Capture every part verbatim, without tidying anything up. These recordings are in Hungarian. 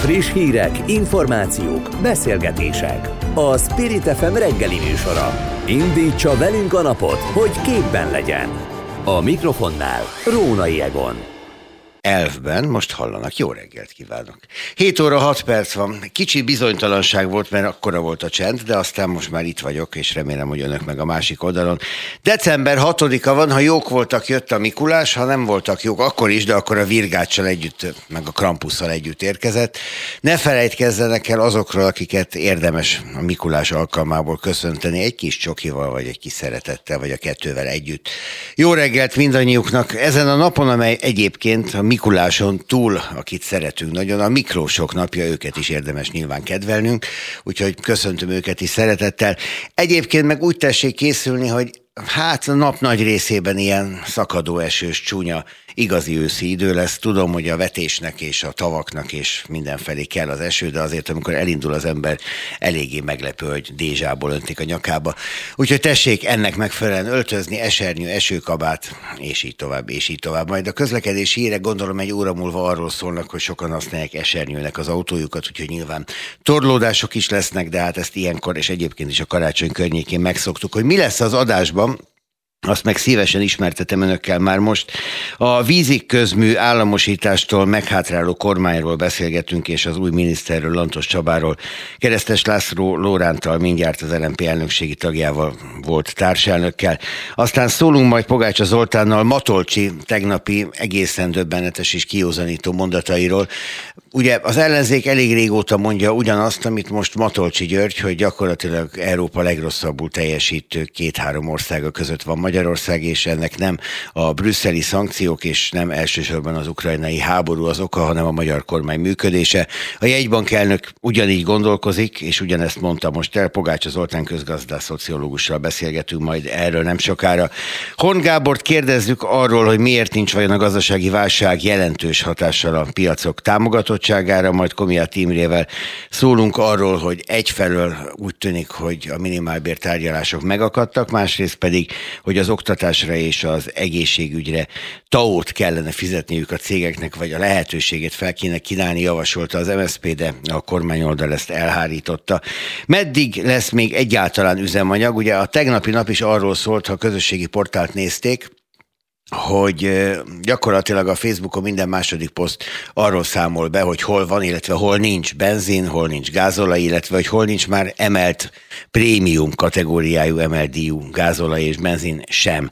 Friss hírek, információk, beszélgetések. A Spirit ef em reggeli műsora. Indítsa velünk a napot, hogy képben legyen. A mikrofonnál Rónai Egon. Elfben most hallanak, jó reggelt kívánok. hét óra hat perc van. Kicsi bizonytalanság volt, mert akkora volt a csend, de aztán most már itt vagyok, és remélem, hogy önök meg a másik oldalon. december hatodika van, ha jók voltak, jött a Mikulás, ha nem voltak jók, akkor is, de akkor a Virgáccsal együtt, meg a Krampusszal együtt érkezett. Ne felejtkezzenek el azokról, akiket érdemes a Mikulás alkalmából köszönteni, egy kis csokival, vagy egy kis szeretettel, vagy a kettővel együtt. Jó reggelt mindannyiuknak. Ezen a napon, amely egyébként a Mikuláson túl, akit szeretünk nagyon, a Miklósok napja, őket is érdemes nyilván kedvelnünk, úgyhogy köszöntöm őket is szeretettel. Egyébként meg úgy tessék készülni, hogy hát a nap nagy részében ilyen szakadó esős, csúnya, igazi őszi idő lesz. Tudom, hogy a vetésnek és a tavaknak és mindenfelé kell az eső, de azért, amikor elindul az ember, eléggé meglepő, hogy dézsából öntik a nyakába. Úgyhogy tessék ennek megfelelően öltözni, esernyő, esőkabát, és így tovább, és így tovább. Majd a közlekedés hírek, gondolom, egy óra múlva arról szólnak, hogy sokan használják esernyőnek az autójukat, úgyhogy nyilván torlódások is lesznek, de hát ezt ilyenkor, és egyébként is a karácsony környékén megszoktuk, hogy mi lesz az adásban. Azt meg szívesen ismertetem önökkel már most. A vízik közmű államosítástól meghátráló kormányról beszélgetünk, és az új miniszterről, Lantos Csabáról. Keresztes László Lóránttal, mindjárt az el em pé elnökségi tagjával, volt társelnökkel. Aztán szólunk majd Pogátsa Zoltánnal Matolcsy tegnapi egészen döbbenetes és kiózanító mondatairól. Ugye az ellenzék elég régóta mondja ugyanazt, amit most Matolcsy György, hogy gyakorlatilag Európa legrosszabbul teljesítő két-három országa között van Magyarország, és ennek nem a brüsszeli szankciók, és nem elsősorban az ukrajnai háború az oka, hanem a magyar kormány működése. A jegybank elnök ugyanígy gondolkozik, és ugyanezt mondta most el. Pogátsa Zoltán közgazdász szociológussal beszélgetünk majd erről nem sokára. Horn Gábort kérdezzük arról, hogy miért nincs vajon a gazdasági válság jelentős hatással a piacok támogatott, majd Komjáthi Imrével szólunk arról, hogy egyfelől úgy tűnik, hogy a minimálbér tárgyalások megakadtak, másrészt pedig, hogy az oktatásra és az egészségügyre taót kellene fizetniük a cégeknek, vagy a lehetőséget fel kéne kínálni, javasolta az em es zé pé, de a kormány oldal ezt elhárította. Meddig lesz még egyáltalán üzemanyag? Ugye a tegnapi nap is arról szólt, ha a közösségi portált nézték, hogy gyakorlatilag a Facebookon minden második poszt arról számol be, hogy hol van, illetve hol nincs benzin, hol nincs gázolaj, illetve hogy hol nincs már emelt prémium kategóriájú, emelt díjú gázolaj és benzin sem.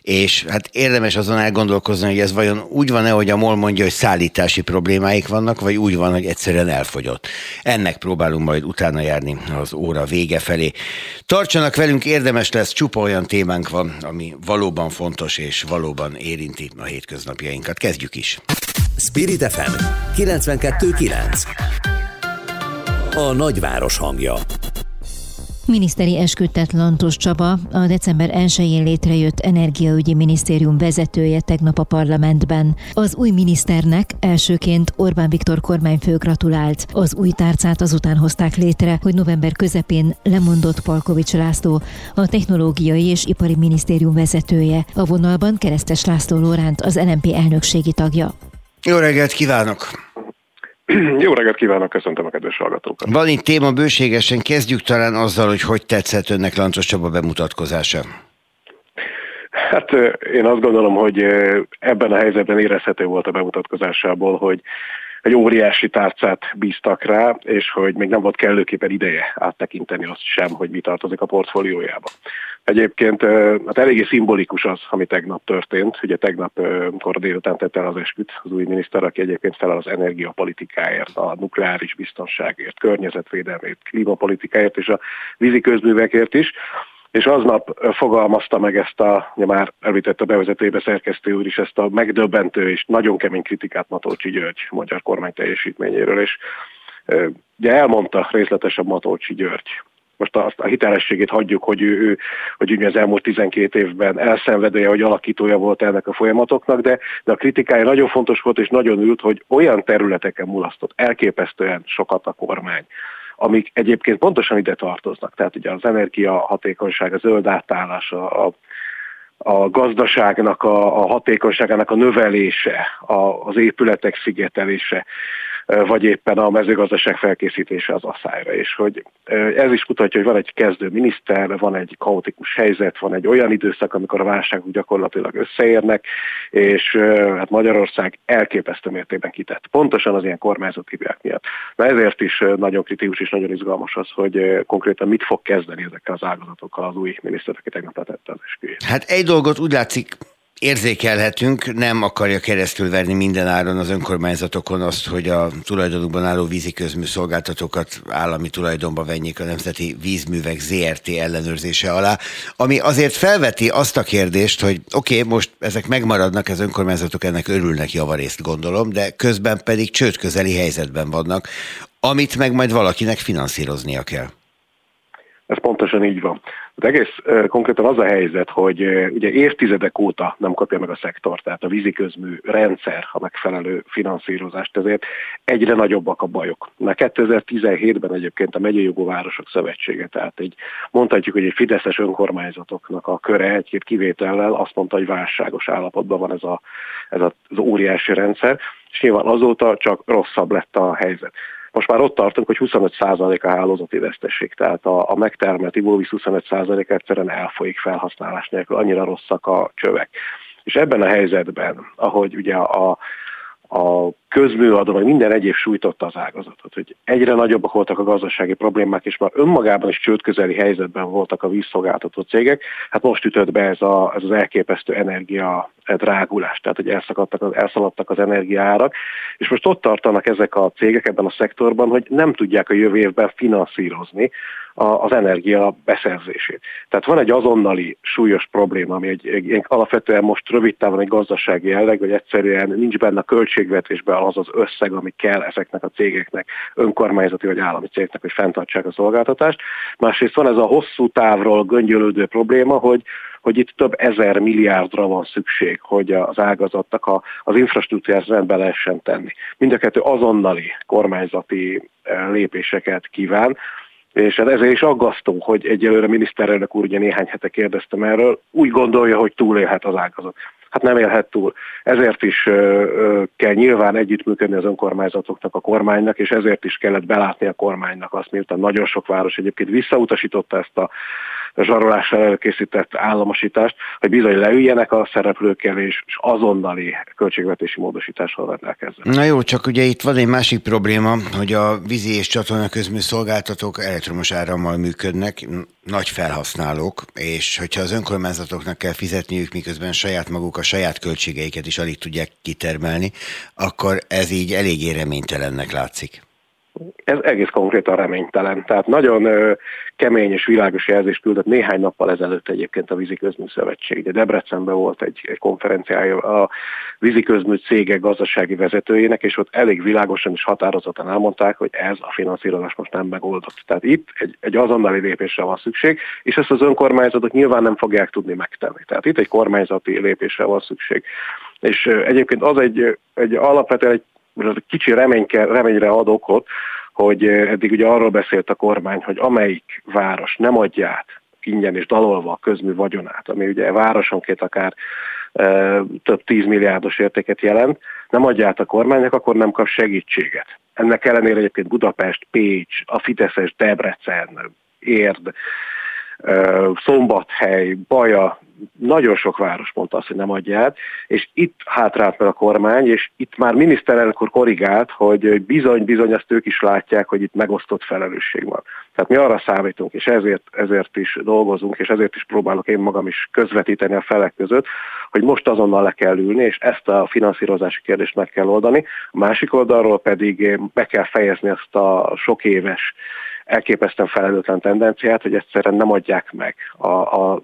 És hát érdemes azon elgondolkozni, hogy ez vajon úgy van-e, hogy a MOL mondja, hogy szállítási problémáik vannak, vagy úgy van, hogy egyszerűen elfogyott. Ennek próbálunk majd utána járni az óra vége felé. Tartsanak velünk, érdemes lesz, csupa olyan témánk van, ami valóban fontos és valóban érinti a hétköznapjainkat. Kezdjük is. Spirit ef em kilencvenkettő kilenc. A nagyváros hangja. Miniszteri esküdtet Lantos Csaba, a december elsején létrejött Energiaügyi Minisztérium vezetője tegnap a parlamentben. Az új miniszternek elsőként Orbán Viktor kormányfő gratulált. Az új tárcát azután hozták létre, hogy november közepén lemondott Palkovics László, a Technológiai és Ipari Minisztérium vezetője. A vonalban Keresztes László Lóránt, az el em pé elnökségi tagja. Jó reggelt kívánok! Jó reggelt kívánok, köszöntöm a kedves hallgatókat. Van itt téma bőségesen, kezdjük talán azzal, hogy hogy tetszett önnek Lantos Csaba bemutatkozása. Hát én azt gondolom, hogy ebben a helyzetben érezhető volt a bemutatkozásából, hogy egy óriási tárcát bíztak rá, és hogy még nem volt kellőképpen ideje áttekinteni azt sem, hogy mi tartozik a portfóliójába. Egyébként hát eléggé szimbolikus az, ami tegnap történt. Ugye tegnap kora délután tette el az esküt az új miniszter, aki egyébként felel az energiapolitikáért, a nukleáris biztonságért, környezetvédelmért, klímapolitikáért és a vízi közművekért is. És aznap fogalmazta meg ezt a, ugye már elvitett a bevezetőbe szerkesztő úr is, ezt a megdöbbentő és nagyon kemény kritikát Matolcsy György magyar kormány teljesítményéről, és ugye elmondta részletesen Matolcsy György. Most a, a hitelességét hagyjuk, hogy ő, ő hogy ugye az elmúlt tizenkét évben elszenvedője, hogy alakítója volt ennek a folyamatoknak, de, de a kritikája nagyon fontos volt, és nagyon ült, hogy olyan területeken mulasztott elképesztően sokat a kormány, amik egyébként pontosan ide tartoznak. Tehát ugye az energiahatékonyság, a zöld átállás, a, a, a gazdaságnak, a, a hatékonyságának a növelése, a, az épületek szigetelése, vagy éppen a mezőgazdaság felkészítése az asszályra. És hogy ez is mutatja, hogy van egy kezdő miniszter, van egy kaotikus helyzet, van egy olyan időszak, amikor a válságok gyakorlatilag összeérnek, és hát Magyarország elképesztő mértékben kitett. Pontosan az ilyen kormányzati hibák miatt. Na ezért is nagyon kritikus és nagyon izgalmas az, hogy konkrétan mit fog kezdeni ezekkel az ágazatokkal az új miniszter, aki tegnap letette az esküjét. Hát egy dolgot úgy látszik, érzékelhetünk, nem akarja keresztülverni mindenáron az önkormányzatokon azt, hogy a tulajdonukban álló vízi közmű szolgáltatókat állami tulajdonba venjék a Nemzeti Vízművek zé er té ellenőrzése alá, ami azért felveti azt a kérdést, hogy oké, okay, most ezek megmaradnak, az önkormányzatok ennek örülnek javarészt, gondolom, de közben pedig csődközeli helyzetben vannak, amit meg majd valakinek finanszíroznia kell. Ez pontosan így van. Az egész eh, konkrétan az a helyzet, hogy eh, ugye évtizedek óta nem kapja meg a szektor, tehát a víziközmű rendszer a megfelelő finanszírozást, ezért egyre nagyobbak a bajok. Már kétezer-tizenhétben egyébként a Megyei Jogú Városok Szövetsége, tehát egy, mondhatjuk, hogy egy fideszes önkormányzatoknak a köre egy-két kivétellel azt mondta, hogy válságos állapotban van ez, a, ez az óriási rendszer, és nyilván azóta csak rosszabb lett a helyzet. Most már ott tartunk, hogy huszonöt százalék a hálózati veszteség, tehát a, a megtermelt ivóvíz huszonöt százalék egyszerűen elfolyik felhasználás nélkül, annyira rosszak a csövek. És ebben a helyzetben, ahogy ugye a, a közműadó, vagy minden egyéb sújtotta az ágazatot, hogy egyre nagyobbak voltak a gazdasági problémák, és már önmagában is csődközeli helyzetben voltak a vízszolgáltató cégek, hát most ütött be ez, a, ez az elképesztő energia drágulás, tehát hogy elszakadtak az, elszaladtak az energiaárak, és most ott tartanak ezek a cégek ebben a szektorban, hogy nem tudják a jövő évben finanszírozni a, az energia beszerzését. Tehát van egy azonnali súlyos probléma, ami egy, egy alapvetően most rövid távon egy gazdasági jelleg, hogy egyszerűen nincs benne a költségvetésben az az összeg, ami kell ezeknek a cégeknek, önkormányzati vagy állami cégeknek, hogy fenntartsák a szolgáltatást. Másrészt van ez a hosszú távról göngyölődő probléma, hogy hogy itt több ezer milliárdra van szükség, hogy az ágazatnak a, az infrastruktúrát rendbe lehessen tenni. Mind a kettő azonnali kormányzati lépéseket kíván, és ezért is aggasztó, hogy egyelőre miniszterelnök úr, ugye néhány hete kérdeztem erről, úgy gondolja, hogy túlélhet az ágazat. Hát nem élhet túl. Ezért is kell nyilván együttműködni az önkormányzatoknak, a kormánynak, és ezért is kellett belátni a kormánynak azt, miután nagyon sok város egyébként visszautasította ezt a zsarolással előkészített államosítást, hogy bizony leüljenek a szereplőkkel, és azonnali költségvetési módosítással rendelkezzenek. Na jó, csak ugye itt van egy másik probléma, hogy a vízi és csatorna közmű szolgáltatók elektromos árammal működnek, nagy felhasználók, és hogyha az önkormányzatoknak kell fizetniük, miközben saját maguk a saját költségeiket is alig tudják kitermelni, akkor ez így eléggé reménytelennek látszik. Ez egész konkrétan reménytelen. Tehát nagyon ö, kemény és világos jelzést küldött néhány nappal ezelőtt egyébként a Víziközmű Szövetség. Ugye Debrecenben volt egy, egy konferenciája a víziközmű cégek gazdasági vezetőjének, és ott elég világosan és határozottan elmondták, hogy ez a finanszírozás most nem megoldott. Tehát itt egy, egy azonnali lépésre van szükség, és ezt az önkormányzatok nyilván nem fogják tudni megtenni. Tehát itt egy kormányzati lépésre van szükség. És ö, egyébként az egy, egy alapvetően egy kicsi reményre ad okot, hogy eddig ugye arról beszélt a kormány, hogy amelyik város nem adja át ingyen és dalolva a közmű vagyonát, ami ugye városonként akár e, több tízmilliárdos értéket jelent, nem adja át a kormánynak, akkor nem kap segítséget. Ennek ellenére egyébként Budapest, Pécs, a fideszes Debrecen, Érd, Szombathely, Baja, nagyon sok város mondta azt, hogy nem adja át, és itt hátrált meg a kormány, és itt már miniszterelnök úr korrigált, hogy bizony-bizony azt ők is látják, hogy itt megosztott felelősség van. Tehát mi arra számítunk, és ezért, ezért is dolgozunk, és ezért is próbálok én magam is közvetíteni a felek között, hogy most azonnal le kell ülni, és ezt a finanszírozási kérdést meg kell oldani. A másik oldalról pedig be kell fejezni ezt a sok éves, elképesztően felelőtlen tendenciát, hogy egyszerűen nem adják meg a, a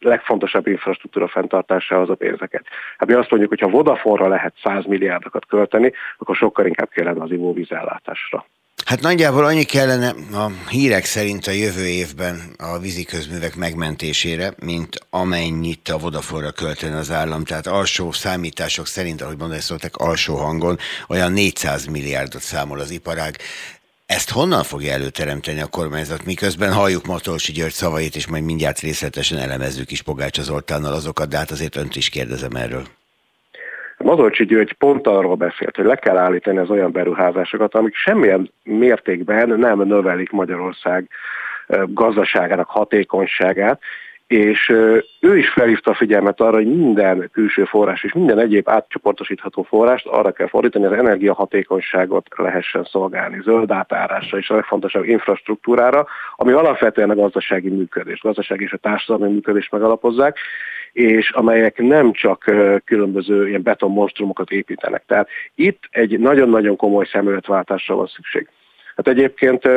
legfontosabb infrastruktúra fenntartásához a pénzeket. Hát mi azt mondjuk, hogy ha Vodafone-ra lehet száz milliárdokat költeni, akkor sokkal inkább kellene az ivóvízellátásra. Hát nagyjából annyi kellene a hírek szerint a jövő évben a víziközművek megmentésére, mint amennyit a Vodafone-ra költene az állam. Tehát alsó számítások szerint, ahogy mondani szóltak, alsó hangon olyan négyszáz milliárdot számol az iparág. Ezt honnan fogja előteremteni a kormányzat, miközben halljuk Matolcsy György szavait, és majd mindjárt részletesen elemezzük is Pogátsa Zoltánnal azokat, de hát azért önt is kérdezem erről. Matolcsy György pont arról beszélt, hogy le kell állítani az olyan beruházásokat, amik semmilyen mértékben nem növelik Magyarország gazdaságának hatékonyságát, és ő is felhívta a figyelmet arra, hogy minden külső forrás és minden egyéb átcsoportosítható forrást arra kell fordítani, hogy az energiahatékonyságot lehessen szolgálni, zöld átárásra és a legfontosabb infrastruktúrára, ami alapvetően a gazdasági működés, gazdasági és a társadalmi működést megalapozzák, és amelyek nem csak különböző ilyen betonmonstrumokat építenek. Tehát itt egy nagyon-nagyon komoly szemléletváltásra van szükség. Hát egyébként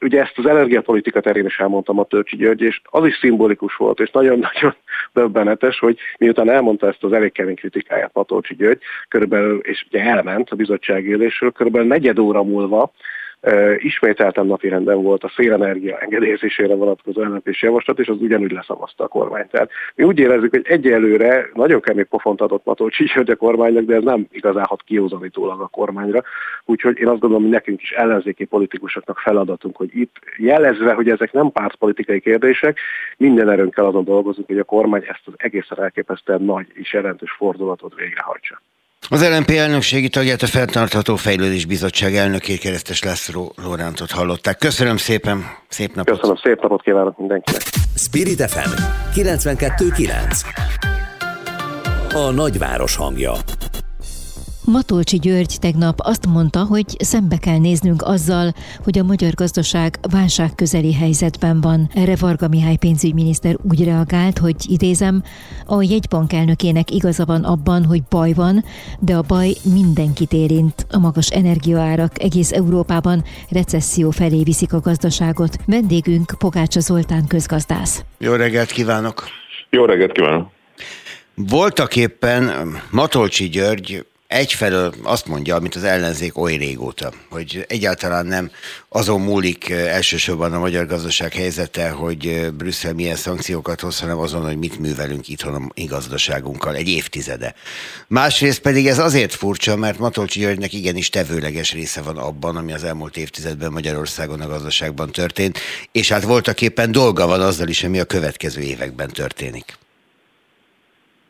ugye ezt az energiapolitika terén is elmondta Matolcsy György, és az is szimbolikus volt, és nagyon-nagyon döbbenetes, hogy miután elmondta ezt az elég kemény kritikáját Matolcsy György, körülbelül, és ugye elment a bizottsági ülésről, körülbelül negyed óra múlva e, ismételten napirenden volt a szélenergia engedélyezésére vonatkozó ellenpés javaslat, és az ugyanúgy leszavazta a kormány. Tehát mi úgy érezzük, hogy egyelőre nagyon kemény pofont adott Matolcsy György a kormánynak, de ez nem igazán hat kihozanítólag a kormányra. Úgyhogy én azt gondolom, hogy nekünk is ellenzéki politikusoknak feladatunk, hogy itt jelezve, hogy ezek nem pártpolitikai kérdések, minden erőnkkel azon dolgozunk, hogy a kormány ezt az egészen elképesztően nagy és jelentős fordulatot végrehajtsa. Az el em pé elnökségi tagját, a Fenntartható Fejlődés Bizottság elnökét, Keresztes László Lórántot hallották. Köszönöm szépen, szép napot! Köszönöm, szép napot kívánok mindenkinek! Spirit ef em kilencvenkettő kilenc A nagyváros hangja. Matolcsy György tegnap azt mondta, hogy szembe kell néznünk azzal, hogy a magyar gazdaság válságközeli helyzetben van. Erre Varga Mihály pénzügyminiszter úgy reagált, hogy idézem, a jegybank elnökének igaza van abban, hogy baj van, de a baj mindenkit érint. A magas energiaárak egész Európában recesszió felé viszik a gazdaságot. Vendégünk Pogátsa Zoltán közgazdász. Jó reggelt kívánok! Jó reggelt kívánok! Voltak éppen Matolcsy György egyfelől azt mondja, amit az ellenzék oly régóta, hogy egyáltalán nem azon múlik elsősorban a magyar gazdaság helyzete, hogy Brüsszel milyen szankciókat hoz, hanem azon, hogy mit művelünk itthon a mi gazdaságunkkal egy évtizede. Másrészt pedig ez azért furcsa, mert Matolcsy Györgynek igenis tevőleges része van abban, ami az elmúlt évtizedben Magyarországon a gazdaságban történt, és hát voltaképpen dolga van azzal is, ami a következő években történik.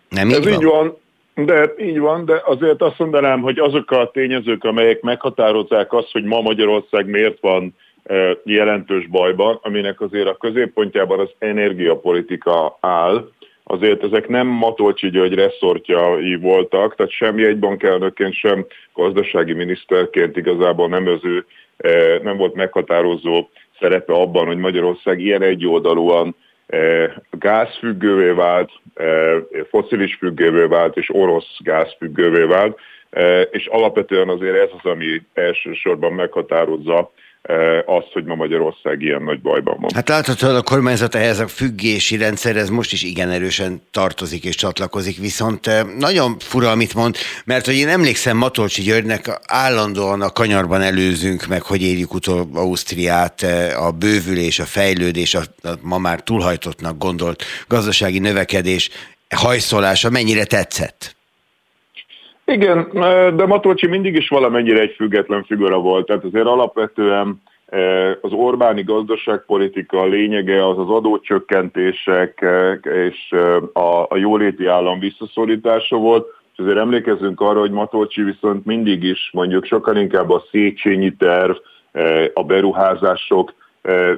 Nem így van? Így van. De így van, de azért azt mondanám, hogy azok a tényezők, amelyek meghatározzák azt, hogy ma Magyarország miért van jelentős bajban, aminek azért a középpontjában az energiapolitika áll, azért ezek nem Matolcsy György reszortjai voltak, tehát sem jegybankelnökként, sem gazdasági miniszterként igazából nem, öző, nem volt meghatározó szerepe abban, hogy Magyarország ilyen egyoldalúan gázfüggővé vált, fosszilis függővé vált és orosz gázfüggővé vált, és alapvetően azért ez az, ami elsősorban meghatározza azt, hogy ma Magyarország ilyen nagy bajban van. Hát láthatóan a kormányzat ehhez a függési rendszer, ez most is igen erősen tartozik és csatlakozik, viszont nagyon fura, amit mond, mert hogy én emlékszem Matolcsy Györgynek állandóan a kanyarban előzünk meg, hogy érjük utol Ausztriát, a bővülés, a fejlődés, a ma már túlhajtottnak gondolt gazdasági növekedés hajszolása mennyire tetszett? Igen, de Matolcsy mindig is valamennyire egy független figura volt, tehát azért alapvetően az Orbáni gazdaságpolitika lényege az az adócsökkentések és a jóléti állam visszaszorítása volt, és azért emlékezzünk arra, hogy Matolcsy viszont mindig is mondjuk sokkal inkább a Széchenyi terv, a beruházások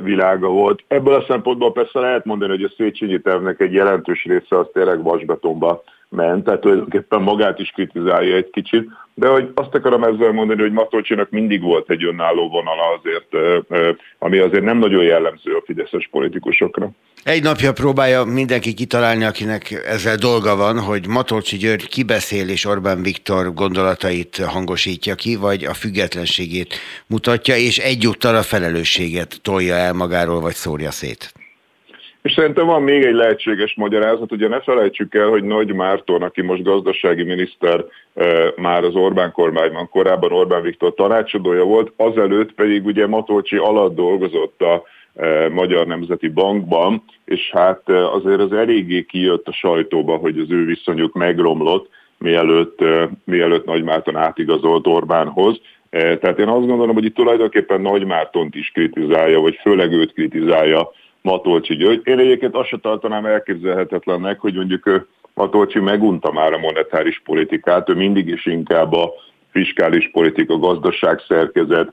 világa volt. Ebből a szempontból persze lehet mondani, hogy a Széchenyi tervnek egy jelentős része az tényleg vasbetonba ment, tehát tulajdonképpen magát is kritizálja egy kicsit, de hogy azt akarom ezzel mondani, hogy Matolcsinak mindig volt egy önálló vonala azért, ami azért nem nagyon jellemző a fideszes politikusokra. Egy napja próbálja mindenki kitalálni, akinek ezzel dolga van, hogy Matolcsy György kibeszél és Orbán Viktor gondolatait hangosítja ki, vagy a függetlenségét mutatja, és egyúttal a felelősséget tolja el magáról, vagy szórja szét. És szerintem van még egy lehetséges magyarázat, ugye ne felejtsük el, hogy Nagy Márton, aki most gazdasági miniszter már az Orbán kormányban, korábban Orbán Viktor tanácsadója volt, azelőtt pedig ugye Matolcsy alatt dolgozott a Magyar Nemzeti Bankban, és hát azért az eléggé kijött a sajtóba, hogy az ő viszonyuk megromlott, mielőtt, mielőtt Nagy Márton átigazolt Orbánhoz. Tehát én azt gondolom, hogy itt tulajdonképpen Nagy Mártont is kritizálja, vagy főleg őt kritizálja Matolcsy György. Én egyébként azt se tartanám elképzelhetetlennek, hogy mondjuk Matolcsy megunta már a monetáris politikát, ő mindig is inkább a fiskális politika, gazdaságszerkezet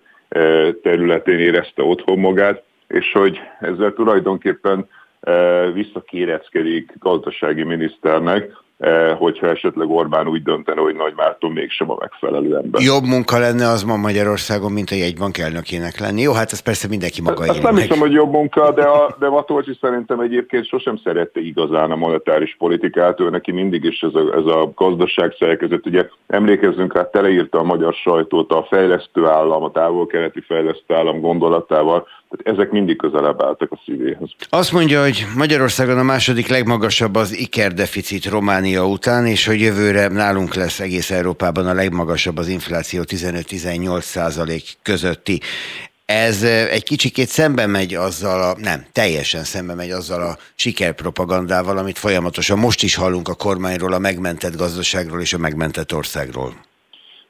területén érezte otthon magát, és hogy ezzel tulajdonképpen visszakéreckedik gazdasági miniszternek, hogyha esetleg Orbán úgy döntene, hogy Nagy Márton mégsem a megfelelő ember. Jobb munka lenne az ma Magyarországon, mint a jegybank elnökének lenni. Jó, hát ez persze mindenki maga írja meg. Azt nem hiszem, hogy jobb munka, de, a, de Matolcsy szerintem egyébként sosem szerette igazán a monetáris politikát, ő neki mindig is ez a, ez a gazdaság szerkezet. Ugye emlékezzünk rá, teleírta a magyar sajtót a fejlesztő állam, a távol-keleti fejlesztő állam gondolatával, tehát ezek mindig közelebb álltak a szívéhez. Azt mondja, hogy Magyarországon a második legmagasabb az ikerdeficit Románia után, és hogy jövőre nálunk lesz egész Európában a legmagasabb az infláció tizenöt-tizennyolc százalék közötti. Ez egy kicsikét szembe megy azzal a, nem, teljesen szembe megy azzal a sikerpropagandával, amit folyamatosan most is hallunk a kormányról, a megmentett gazdaságról és a megmentett országról.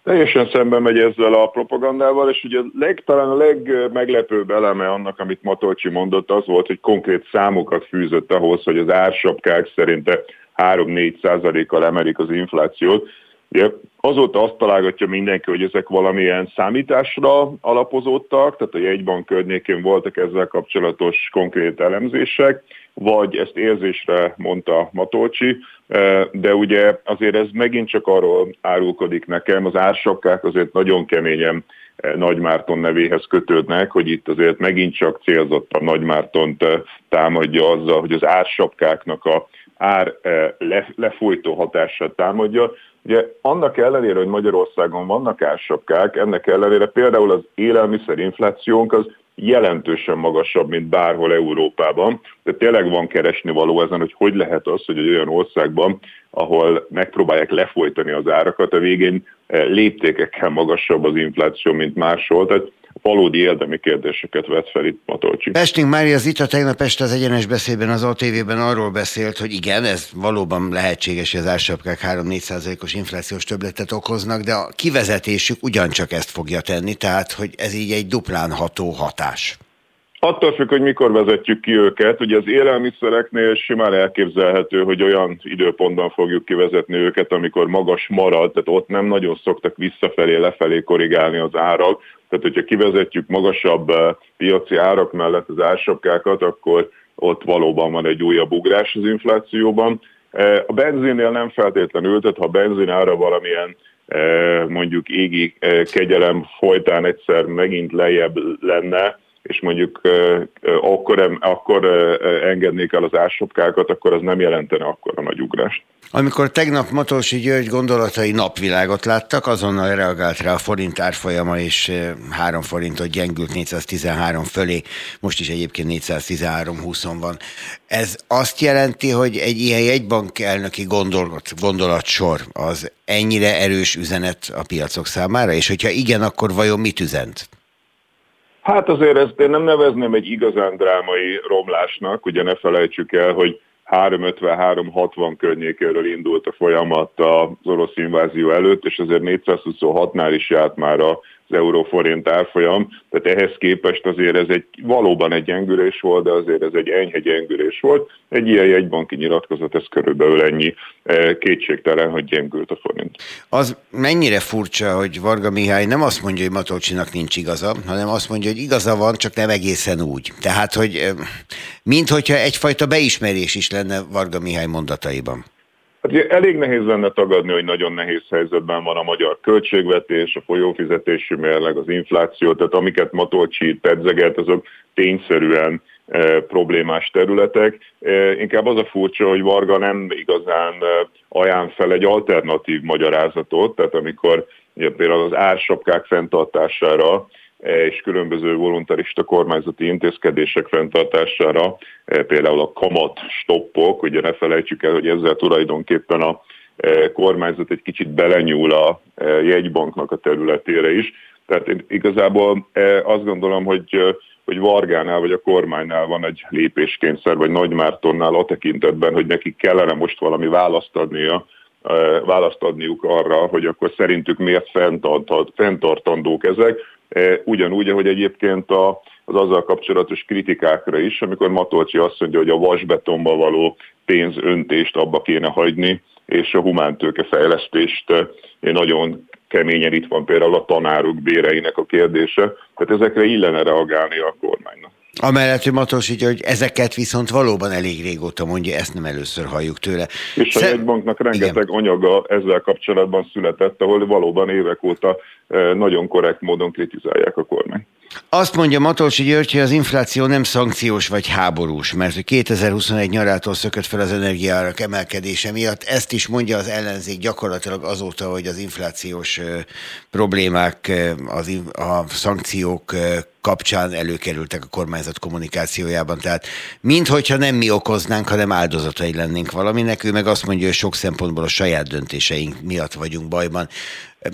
Teljesen szemben megy ezzel a propagandával, és ugye leg, talán a legmeglepőbb eleme annak, amit Matolcsy mondott, az volt, hogy konkrét számokat fűzött ahhoz, hogy az ársapkák szerinte három-négy százalékkal emelik az inflációt. Ugye azóta azt találgatja mindenki, hogy ezek valamilyen számításra alapozódtak, tehát a jegybank környékén voltak ezzel kapcsolatos konkrét elemzések, vagy ezt érzésre mondta Matolcsy, de ugye azért ez megint csak arról árulkodik nekem, az ársapkák azért nagyon keményen Nagy Márton nevéhez kötődnek, hogy itt azért megint csak célzottan Nagy Mártont támadja azzal, hogy az ársapkáknak a ár lefolytó hatását támadja. Ugye annak ellenére, hogy Magyarországon vannak ársapkák, ennek ellenére például az élelmiszerinflációnk az jelentősen magasabb, mint bárhol Európában. De tényleg van keresnivaló ezen, hogy hogy lehet az, hogy egy olyan országban, ahol megpróbálják lefolytani az árakat, a végén léptékekkel magasabb az infláció, mint máshol. Tehát valódi érdemi kérdéseket vett fel itt Matolcsy. Pestning Mária Zita tegnap este az Egyenes Beszédben, az á té vében arról beszélt, hogy igen, ez valóban lehetséges, hogy az ársapkák három-négy százalékos inflációs többletet okoznak, de a kivezetésük ugyancsak ezt fogja tenni, tehát hogy ez így egy duplán ható hatás. Attól függ, hogy mikor vezetjük ki őket, ugye az élelmiszereknél simán elképzelhető, hogy olyan időpontban fogjuk kivezetni őket, amikor magas marad, tehát ott nem nagyon szoktak visszafelé, lefelé korrigálni az árak, tehát hogyha kivezetjük magasabb piaci árak mellett az ársapkákat, akkor ott valóban van egy újabb ugrás az inflációban. A benzinnél nem feltétlenül, tehát ha benzin ára valamilyen mondjuk égi kegyelem folytán egyszer megint lejjebb lenne, és mondjuk akkor, akkor engednék el az ársapkákat, akkor az nem jelentene akkora nagy ugrást. Amikor tegnap Matolcsy György gondolatai napvilágot láttak, azonnal reagált rá a forint árfolyama, és három forintot gyengült négyszáztizenhárom fölé, most is egyébként négyszáztizenhárom húszon van. Ez azt jelenti, hogy egy ilyen jegybank elnöki gondolat, gondolatsor az ennyire erős üzenet a piacok számára, és hogyha igen, akkor vajon mit üzent? Hát azért ezt én nem nevezném egy igazán drámai romlásnak, ugye ne felejtsük el, hogy három ötven-három hatvan környékéről indult a folyamat az orosz invázió előtt, és azért négyszázhuszonhatnál is járt már az euróforint árfolyam, tehát ehhez képest azért ez egy, valóban egy gyengülés volt, de azért ez egy enyhe gyengülés volt. Egy ilyen jegybanki nyilatkozat, ez körülbelül ennyi, kétségtelen, hogy gyengült a forint. Az mennyire furcsa, hogy Varga Mihály nem azt mondja, hogy Matolcsinak nincs igaza, hanem azt mondja, hogy igaza van, csak nem egészen úgy. Tehát, hogy minthogyha egyfajta beismerés is lenne Varga Mihály mondataiban. Hát elég nehéz lenne tagadni, hogy nagyon nehéz helyzetben van a magyar költségvetés, a folyófizetési mérleg, az infláció, tehát amiket Matolcsy pedzeget, azok tényszerűen e, problémás területek. E, inkább az a furcsa, hogy Varga nem igazán e, ajánl fel egy alternatív magyarázatot, tehát amikor ugye, például az ársapkák fenntartására és különböző voluntarista kormányzati intézkedések fenntartására, például a kamat stoppok, ugye ne felejtsük el, hogy ezzel tulajdonképpen a kormányzat egy kicsit belenyúl a jegybanknak a területére is. Tehát én igazából azt gondolom, hogy, hogy Vargánál vagy a kormánynál van egy lépéskényszer, vagy Nagy Mártonnál a tekintetben, hogy nekik kellene most valami választ adnia, választ adniuk arra, hogy akkor szerintük miért fenntartandók ezek, ugyanúgy, ahogy egyébként az azzal kapcsolatos kritikákra is, amikor Matolcsy azt mondja, hogy a vasbetonba való pénzöntést abba kéne hagyni, és a humántőke fejlesztést nagyon keményen. Itt van például a tanárok béreinek a kérdése, tehát ezekre illene reagálni a kormánynak. Amellett, hogy Matolcsy, hogy ezeket viszont valóban elég régóta mondja, ezt nem először halljuk tőle. És a jegybanknak rengeteg igen. anyaga ezzel kapcsolatban született, ahol valóban évek óta nagyon korrekt módon kritizálják a kormányt. Azt mondja Matolcsy György, hogy az infláció nem szankciós vagy háborús, mert kétezer-huszonegy nyarától szökött fel az energiaárak emelkedése miatt. Ezt is mondja az ellenzék gyakorlatilag azóta, hogy az inflációs problémák az, a szankciók kapcsán előkerültek a kormányzat kommunikációjában. Tehát minthogyha nem mi okoznánk, hanem áldozatai lennénk valaminek. Ő meg azt mondja, hogy sok szempontból a saját döntéseink miatt vagyunk bajban.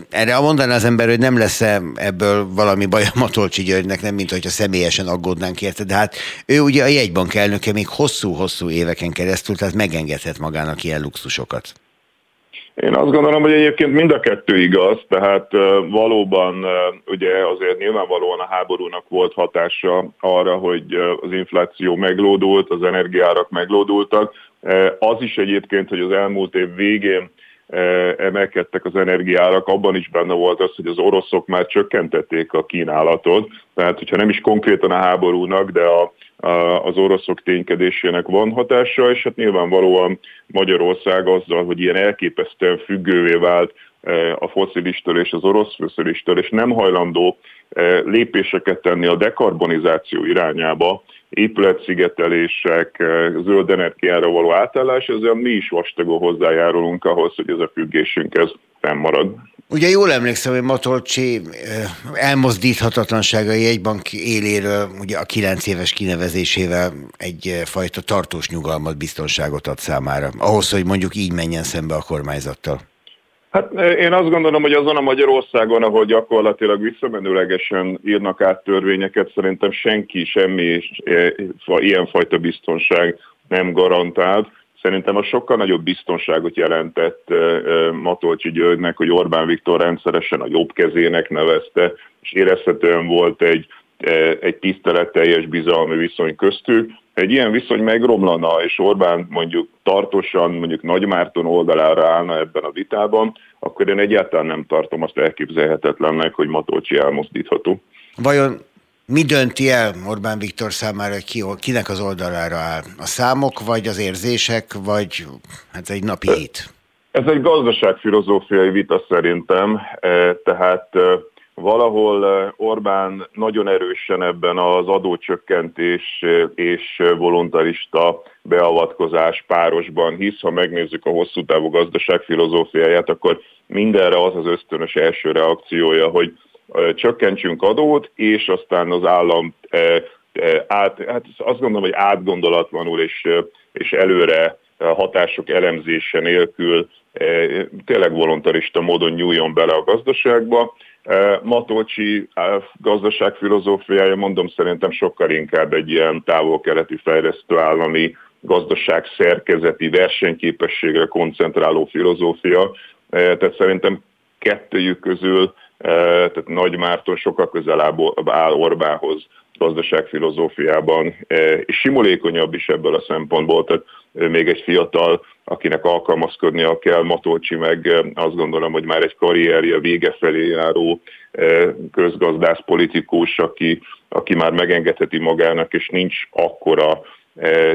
Erre mondaná az ember, hogy nem lesz ebből valami baj a Matolcsy Györgynek, nem minthogyha személyesen aggódnánk érte, de hát ő ugye a jegybank elnöke még hosszú-hosszú éveken keresztül, tehát megengedhet magának ilyen luxusokat. Én azt gondolom, hogy egyébként mind a kettő igaz, tehát valóban ugye azért nyilvánvalóan a háborúnak volt hatása arra, hogy az infláció meglódult, az energiárak meglódultak. Az is egyébként, hogy az elmúlt év végén emelkedtek az energiárak, abban is benne volt az, hogy az oroszok már csökkentették a kínálatot, tehát hogyha nem is konkrétan a háborúnak, de a, a, az oroszok ténykedésének van hatása, és hát nyilvánvalóan Magyarország azzal, hogy ilyen elképesztően függővé vált a foszilistől és az orosz foszilistől, és nem hajlandó lépéseket tenni a dekarbonizáció irányába, épületszigetelések, zöld energiára való átállás, ezzel mi is vastagon hozzájárulunk ahhoz, hogy ez a függésünk ez fennmarad. Ugye jól emlékszem, hogy Matolcsy elmozdíthatatlansága a jegybank éléről, ugye a kilenc éves kinevezésével egyfajta tartós nyugalmat, biztonságot ad számára, ahhoz, hogy mondjuk így menjen szembe a kormányzattal. Hát én azt gondolom, hogy azon a Magyarországon, ahol gyakorlatilag visszamenőlegesen írnak át törvényeket, szerintem senki semmi ilyenfajta biztonság nem garantált. Szerintem a sokkal nagyobb biztonságot jelentett Matolcsy Györgynek, hogy Orbán Viktor rendszeresen a jobb kezének nevezte, és érezhetően volt egy, egy tiszteletteljes bizalmi viszony köztük. Egy ilyen viszony megromlana, és Orbán mondjuk tartósan, mondjuk Nagy Márton oldalára állna ebben a vitában, akkor én egyáltalán nem tartom azt elképzelhetetlennek, hogy Matolcsy elmozdítható. Vajon mi dönti el Orbán Viktor számára, hogy ki, kinek az oldalára áll? A számok, vagy az érzések, vagy hát egy napi hit? Ez egy gazdaságfilozófiai vita szerintem, tehát... Valahol Orbán nagyon erősen ebben az adócsökkentés és voluntarista beavatkozás párosban hisz. Ha megnézzük a hosszú távú gazdaság filozófiáját, akkor mindenre az az ösztönös első reakciója, hogy csökkentsünk adót, és aztán az állam át, hát azt gondolom, hogy átgondolatlanul és, és előre hatások elemzése nélkül tényleg voluntarista módon nyúljon bele a gazdaságba. Matolcsy gazdaságfilozófiája, mondom, szerintem sokkal inkább egy ilyen távol-keleti fejlesztő állami gazdaságszerkezeti versenyképességre koncentráló filozófia. Tehát szerintem kettőjük közül, tehát Nagy Márton sokkal közelebb áll Orbánhoz gazdaságfilozófiában, és simulékonyabb is ebből a szempontból, tehát még egy fiatal, akinek alkalmazkodnia kell. Matolcsy meg azt gondolom, hogy már egy karrierje vége felé járó közgazdászpolitikus, aki, aki már megengedheti magának, és nincs akkora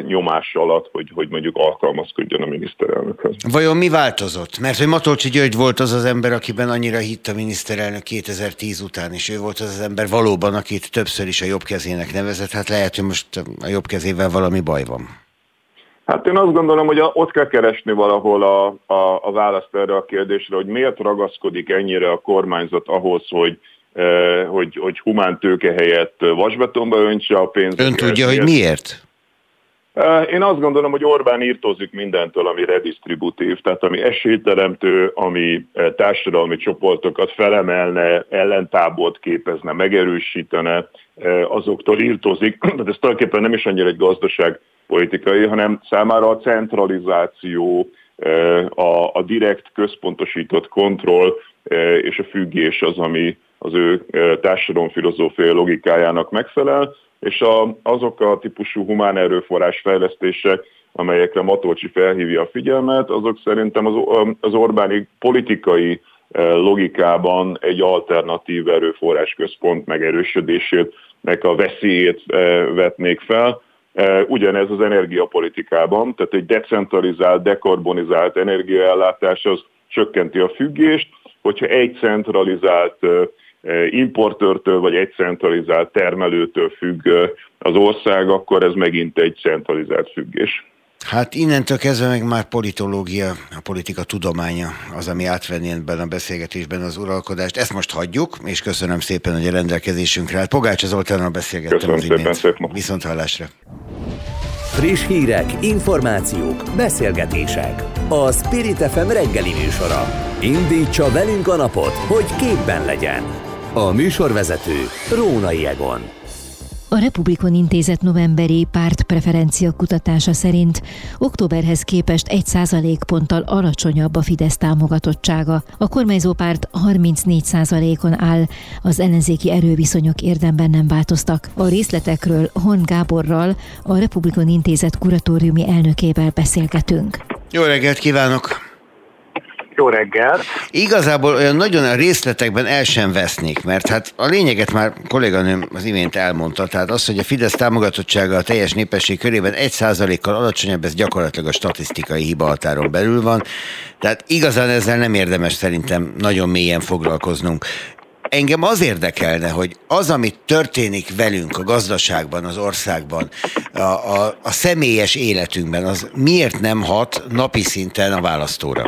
nyomás alatt, hogy, hogy mondjuk alkalmazkodjon a miniszterelnökhöz. Vajon mi változott? Mert hogy Matolcsy György volt az az ember, akiben annyira hitt a miniszterelnök kétezer-tíz után, és ő volt az az ember valóban, akit többször is a jobb kezének nevezett. Hát lehet, hogy most a jobb kezével valami baj van. Hát én azt gondolom, hogy ott kell keresni valahol a, a, a választ erre a kérdésre, hogy miért ragaszkodik ennyire a kormányzat ahhoz, hogy, eh, hogy, hogy humán tőke helyett vasbetonba öntse a pénzt. Ön tudja, hogy miért? Én azt gondolom, hogy Orbán írtózik mindentől, ami redisztributív, tehát ami esélyteremtő, ami társadalmi csoportokat felemelne, ellentábort képezne, megerősítene, azoktól írtózik, de ez tulajdonképpen nem is annyira egy gazdaság politikai, hanem számára a centralizáció, a, a direkt központosított kontroll és a függés az, ami az ő társadalomfilozófiai logikájának megfelel, és a, azok a típusú humán erőforrás fejlesztések, amelyekre Matolcsy felhívja a figyelmet, azok szerintem az Orbáni politikai logikában egy alternatív erőforrásközpont megerősödésének a veszélyét vetnék fel. Ugyanez az energiapolitikában, tehát egy decentralizált, dekarbonizált energiaellátás az csökkenti a függést, hogyha egy centralizált importőrtől vagy egy centralizált termelőtől függ az ország, akkor ez megint egy centralizált függés. Hát innentől kezdve meg már politológia, a politika tudománya az, ami átvenni ebben a beszélgetésben az uralkodást. Ezt most hagyjuk, és köszönöm szépen, hogy a rendelkezésünkre állt. Pogátsa Zoltánnal beszélgettem. Köszönöm az szépen, szépen. Viszont hallásra. Friss hírek, információk, beszélgetések. A Spirit ef em reggeli műsora. Indítsa velünk a napot, hogy képben legyen. A műsorvezető Rónai Egon. A Republikon Intézet novemberi pártpreferencia kutatása szerint októberhez képest egy százalékponttal alacsonyabb a Fidesz támogatottsága. A kormányzó párt harmincnégy százalékon áll, az ellenzéki erőviszonyok érdemben nem változtak. A részletekről Horn Gáborral, a Republikon Intézet kuratóriumi elnökével beszélgetünk. Jó reggelt kívánok! Jó reggel. Igazából olyan nagyon a részletekben el sem vesznék, mert hát a lényeget már kolléganőm az imént elmondta, tehát az, hogy a Fidesz támogatottsága a teljes népesség körében egy százalékkal alacsonyabb, ez gyakorlatilag a statisztikai hibahatáron belül van, tehát igazán ezzel nem érdemes szerintem nagyon mélyen foglalkoznunk. Engem az érdekelne, hogy az, ami történik velünk a gazdaságban, az országban, a, a, a személyes életünkben, az miért nem hat napi szinten a választóra?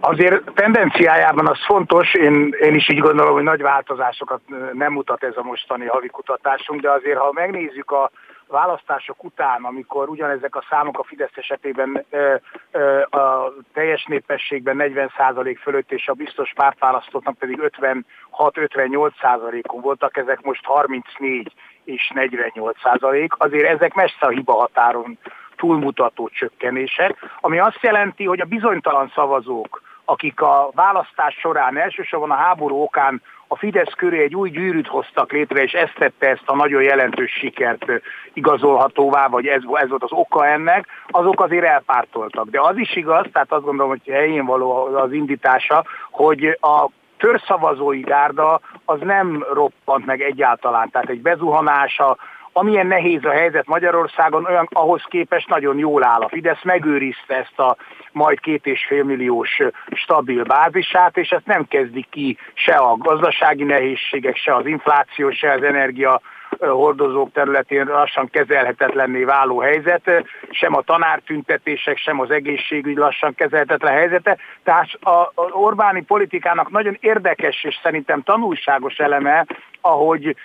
Azért tendenciájában az fontos, én, én is így gondolom, hogy nagy változásokat nem mutat ez a mostani havi kutatásunk, de azért, ha megnézzük a választások után, amikor ugyanezek a számok a Fidesz esetében ö, ö, a teljes népességben negyven százalék fölött, és a biztos pártválasztóknak pedig ötvenhat-ötvennyolc százalékon voltak, ezek most harmincnégy és negyvennyolc százalék, azért ezek messze a hiba határon túlmutató csökkenések, ami azt jelenti, hogy a bizonytalan szavazók, akik a választás során elsősorban a háború okán a Fidesz köré egy új gyűrűt hoztak létre, és ezt tette ezt a nagyon jelentős sikert igazolhatóvá, vagy ez, ez volt az oka ennek, azok azért elpártoltak. De az is igaz, tehát azt gondolom, hogy helyén való az indítása, hogy a törszavazói gárda az nem roppant meg egyáltalán, tehát egy bezuhanása, amilyen nehéz a helyzet Magyarországon, olyan ahhoz képest nagyon jól áll a Fidesz, megőrizte ezt a majd két és fél milliós stabil bázisát, és ezt nem kezdi ki se a gazdasági nehézségek, se az infláció, se az energia hordozók területén lassan kezelhetetlenné váló helyzet, sem a tanártüntetések, sem az egészségügy lassan kezelhetetlen helyzete. Tehát az Orbáni politikának nagyon érdekes és szerintem tanulságos eleme, ahogy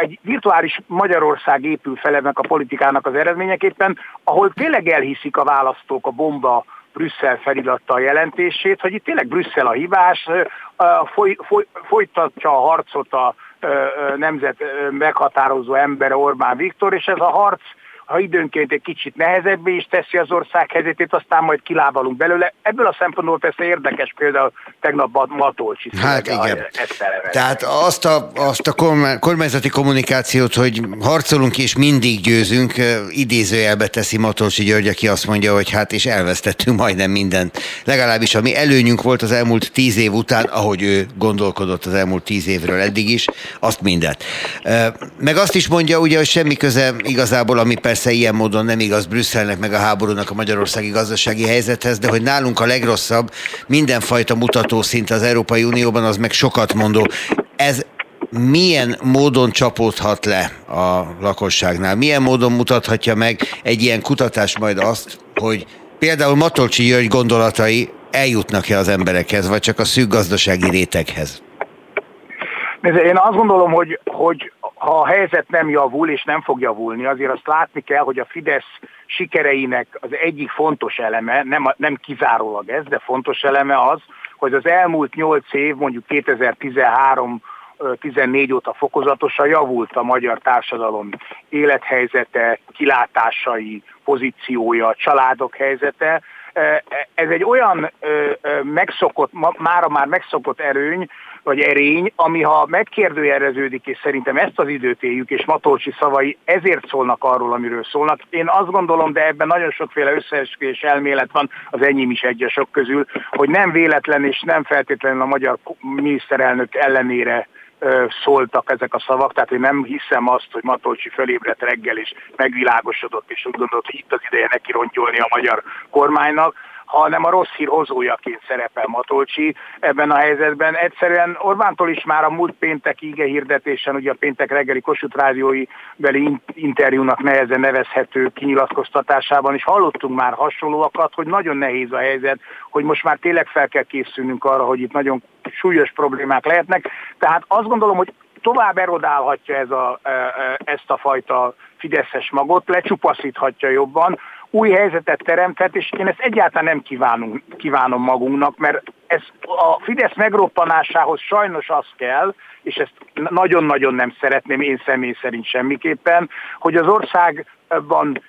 egy virtuális Magyarország épül fel ennek a politikának az eredményeképpen, ahol tényleg elhiszik a választók a bomba Brüsszel felirattal jelentését, hogy itt tényleg Brüsszel a hibás, foly, foly, folytatja a harcot a nemzet meghatározó embere Orbán Viktor, és ez a harc, ha időnként egy kicsit nehezebbé is teszi az ország helyzetét, aztán majd kilábalunk belőle. Ebből a szempontból persze érdekes például tegnap Matolcsy. Hát igen. A, Tehát azt a, azt a kormányzati kommunikációt, hogy harcolunk és mindig győzünk, idézőjelbe teszi Matolcsy György, aki azt mondja, hogy hát és elvesztettünk majdnem mindent. Legalábbis ami előnyünk volt az elmúlt tíz év után, ahogy ő gondolkodott az elmúlt tíz évről eddig is, azt mindent. Meg azt is mondja ugye, hogy semmi köze igazából, ami persze ilyen módon nem igaz Brüsszelnek meg a háborúnak a magyarországi gazdasági helyzethez, de hogy nálunk a legrosszabb mindenfajta mutató szint az Európai Unióban, az meg sokat mondó. Ez milyen módon csapódhat le a lakosságnál? Milyen módon mutathatja meg egy ilyen kutatás majd azt, hogy például Matolcsy György gondolatai eljutnak-e az emberekhez, vagy csak a szűk gazdasági réteghez? Én azt gondolom, hogy, hogy ha a helyzet nem javul, és nem fog javulni, azért azt látni kell, hogy a Fidesz sikereinek az egyik fontos eleme, nem, nem kizárólag ez, de fontos eleme az, hogy az elmúlt nyolc év, mondjuk kétezer-tizenhárom tizennégy óta fokozatosan javult a magyar társadalom élethelyzete, kilátásai, pozíciója, családok helyzete. Ez egy olyan megszokott, mára már megszokott erőny, vagy erény, ami ha megkérdőjeleződik, és szerintem ezt az időt éljük, és Matolcsy szavai ezért szólnak arról, amiről szólnak. Én azt gondolom, de ebben nagyon sokféle összeesküvés elmélet van, az enyém is egy a sok közül, hogy nem véletlen és nem feltétlenül a magyar miniszterelnök ellenére szóltak ezek a szavak, tehát én nem hiszem azt, hogy Matolcsy fölébredt reggel és megvilágosodott, és úgy gondolt, hogy itt az ideje neki rontyolni a magyar kormánynak, hanem a rossz hír hozójaként szerepel Matolcsy ebben a helyzetben. Egyszerűen Orbántól is már a múlt péntek igehirdetésen, ugye a péntek reggeli Kossuth rádiói beli interjúnak nehezen nevezhető kinyilatkoztatásában is hallottunk már hasonlóakat, hogy nagyon nehéz a helyzet, hogy most már tényleg fel kell készülnünk arra, hogy itt nagyon súlyos problémák lehetnek. Tehát azt gondolom, hogy tovább erodálhatja ez a, ezt a fajta fideszes magot, lecsupaszíthatja jobban, új helyzetet teremthet, és én ezt egyáltalán nem kívánunk, kívánom magunknak, mert ez a Fidesz megroppanásához sajnos az kell, és ezt nagyon-nagyon nem szeretném én személy szerint semmiképpen, hogy az országban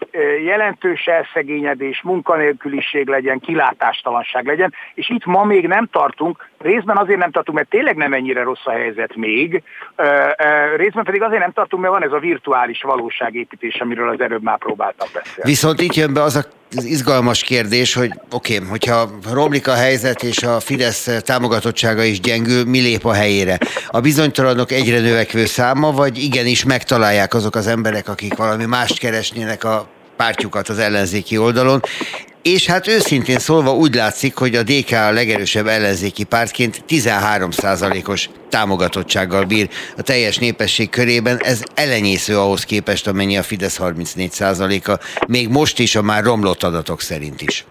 jelentős elszegényedés, munkanélküliség legyen, kilátástalanság legyen, és itt ma még nem tartunk, részben azért nem tartunk, mert tényleg nem ennyire rossz a helyzet még, részben pedig azért nem tartunk, mert van ez a virtuális valóságépítés, amiről az előbb már próbáltam beszélni. Viszont itt jön be az a Ez izgalmas kérdés, hogy oké, okay, hogyha romlik a helyzet és a Fidesz támogatottsága is gyengül, mi lép a helyére? A bizonytalanok egyre növekvő száma, vagy igenis megtalálják azok az emberek, akik valami mást keresnének a pártjukat az ellenzéki oldalon? És hát őszintén szólva úgy látszik, hogy a dé ká a legerősebb ellenzéki pártként tizenhárom százalékos támogatottsággal bír a teljes népesség körében. Ez elenyésző ahhoz képest, amennyi a Fidesz harmincnégy százaléka, még most is a már romlott adatok szerint is.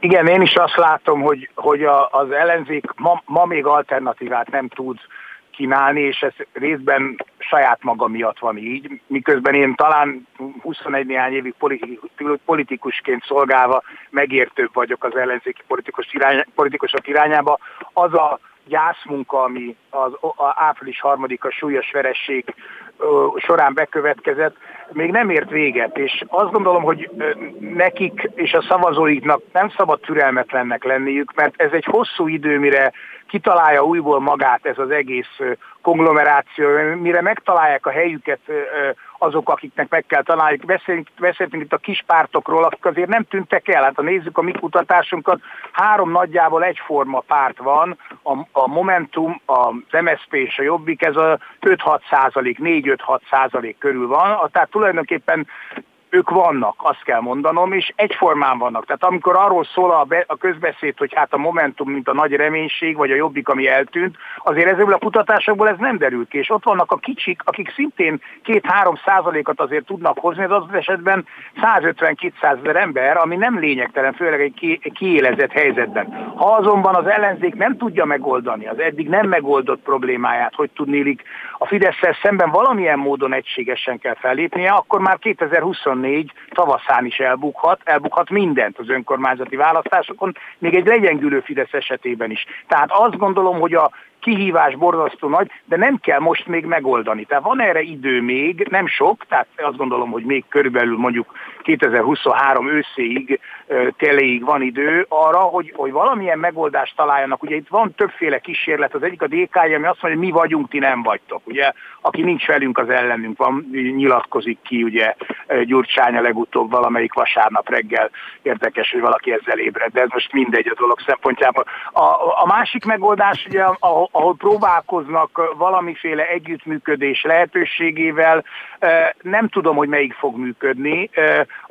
Igen, én is azt látom, hogy, hogy a, az ellenzék ma, ma még alternatívát nem tud kínálni, és ez részben saját maga miatt van így, miközben én talán huszonegy néhány évig politikusként szolgálva megértőbb vagyok az ellenzéki politikus irány, politikusok irányába. Az a gyászmunka, ami az április harmadika súlyos veresség során bekövetkezett, még nem ért véget, és azt gondolom, hogy nekik és a szavazóiknak nem szabad türelmetlennek lenniük, mert ez egy hosszú idő, mire kitalálja újból magát ez az egész konglomeráció, mire megtalálják a helyüket azok, akiknek meg kell találjuk. Beszéltünk, beszéltünk itt a kis pártokról, akik azért nem tűntek el. Hát ha nézzük a mi kutatásunkat, három nagyjából egyforma párt van, a, a Momentum, az em es zé pé és a Jobbik, ez a öt-hat százalék, négy-öt-hat százalék körül van, tehát tulajdonképpen ők vannak, azt kell mondanom, és egyformán vannak. Tehát amikor arról szól a, be, a közbeszéd, hogy hát a Momentum, mint a nagy reménység, vagy a Jobbik, ami eltűnt, azért ezekből a kutatásokból ez nem derül ki. És ott vannak a kicsik, akik szintén két-három százalékat azért tudnak hozni, az az esetben százötven-kétszázezer ember, ami nem lényegtelen, főleg egy kiélezett helyzetben. Ha azonban az ellenzék nem tudja megoldani az eddig nem megoldott problémáját, hogy tudnélik a Fidesszel szemben valamilyen módon egységesen kell fellépnie, akkor már kétezer-huszonnégy tavaszán is elbukhat, elbukhat mindent az önkormányzati választásokon, még egy legyengülő Fidesz esetében is. Tehát azt gondolom, hogy a kihívás borzasztó nagy, de nem kell most még megoldani. Tehát van erre idő még, nem sok, tehát azt gondolom, hogy még körülbelül mondjuk kétezer-huszonhárom őszéig, teléig van idő arra, hogy, hogy valamilyen megoldást találjanak. Ugye itt van többféle kísérlet, az egyik a dé ká-ja, ami azt mondja, hogy mi vagyunk, ti nem vagytok. Ugye, aki nincs velünk, az ellenünk van, nyilatkozik ki, ugye Gyurcsány a legutóbb valamelyik vasárnap reggel. Érdekes, hogy valaki ezzel ébred, de ez most mindegy a dolog szempontjából. A, a másik megoldás, ugye, ahol ahol próbálkoznak valamiféle együttműködés lehetőségével, nem tudom, hogy melyik fog működni.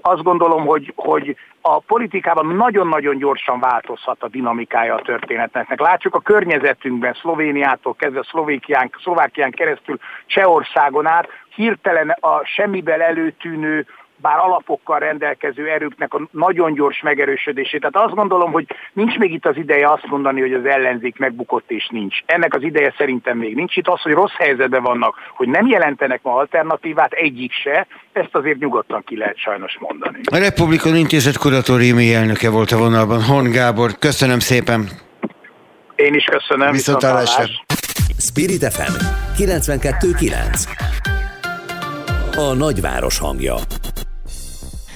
Azt gondolom, hogy, hogy a politikában nagyon-nagyon gyorsan változhat a dinamikája a történetnek. Látjuk a környezetünkben, Szlovéniától kezdve Szlovékián, Szlovákián keresztül Csehországon át, hirtelen a semmiben előtűnő, bár alapokkal rendelkező erőknek a nagyon gyors megerősödését. Tehát azt gondolom, hogy nincs még itt az ideje azt mondani, hogy az ellenzék megbukott és nincs. Ennek az ideje szerintem még nincs. Itt az, hogy rossz helyzetben vannak, hogy nem jelentenek ma alternatívát, egyik se, ezt azért nyugodtan ki lehet sajnos mondani. A Republikon Intézet kuratóriumi elnöke volt a vonalban, Horn Gábor. Köszönöm szépen! Én is köszönöm. Viszontlátásra! Spirit ef em kilencvenkettő kilenc. A nagyváros hangja.